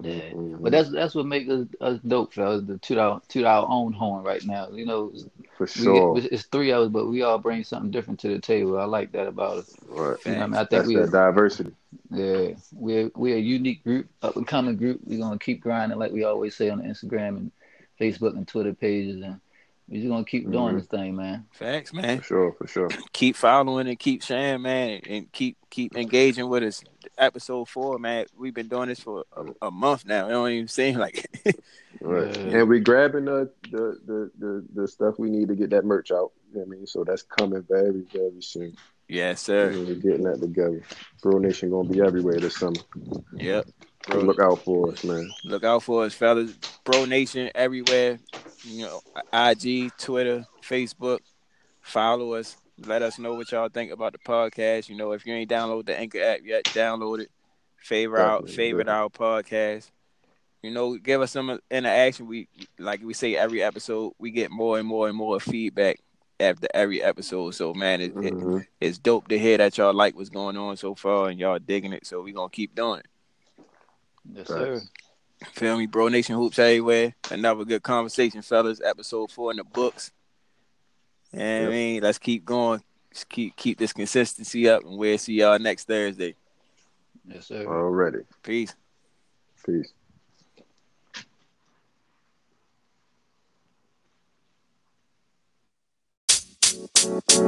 Yeah, but that's that's what makes us, us dope, fellas. The toot our, toot our own horn right now, you know. For sure, we, it's three hours, but we all bring something different to the table. I like that about us. Right. You know, I mean, I think that's we that diversity. Yeah, we're we're a unique group, up and coming group. We're gonna keep grinding, like we always say on the Instagram and Facebook and Twitter pages, and we're just gonna keep mm-hmm. doing this thing, man. Facts, man. For sure, for sure. Keep following and keep sharing, man, and keep keep engaging with us. Episode four, man. We've been doing this for a, a month now. It don't even seem like it. Right. Yeah. And we grabbing the the, the the the stuff we need to get that merch out. You know what I mean, so that's coming very, very soon. Yes, sir. We're getting that together. Bro Nation gonna be everywhere this summer. Yep. Bro, look out for us, man. Look out for us, fellas. Bro Nation everywhere. You know, I G, Twitter, Facebook. Follow us. Let us know what y'all think about the podcast. You know, if you ain't download the Anchor app yet, download it. Favorite our, favorite our podcast. You know, give us some interaction. We, like we say every episode, we get more and more and more feedback after every episode. So, man, it, mm-hmm. it, it's dope to hear that y'all like what's going on so far and y'all digging it. So, we're going to keep doing it. Yes, sir. Feel me? Bro Nation Hoops everywhere. Another good conversation, fellas. Episode four in the books. And yep. I mean, let's keep going. Let's keep keep this consistency up, and we'll see y'all next Thursday. Yes, sir. Alrighty. Peace. Peace. Peace.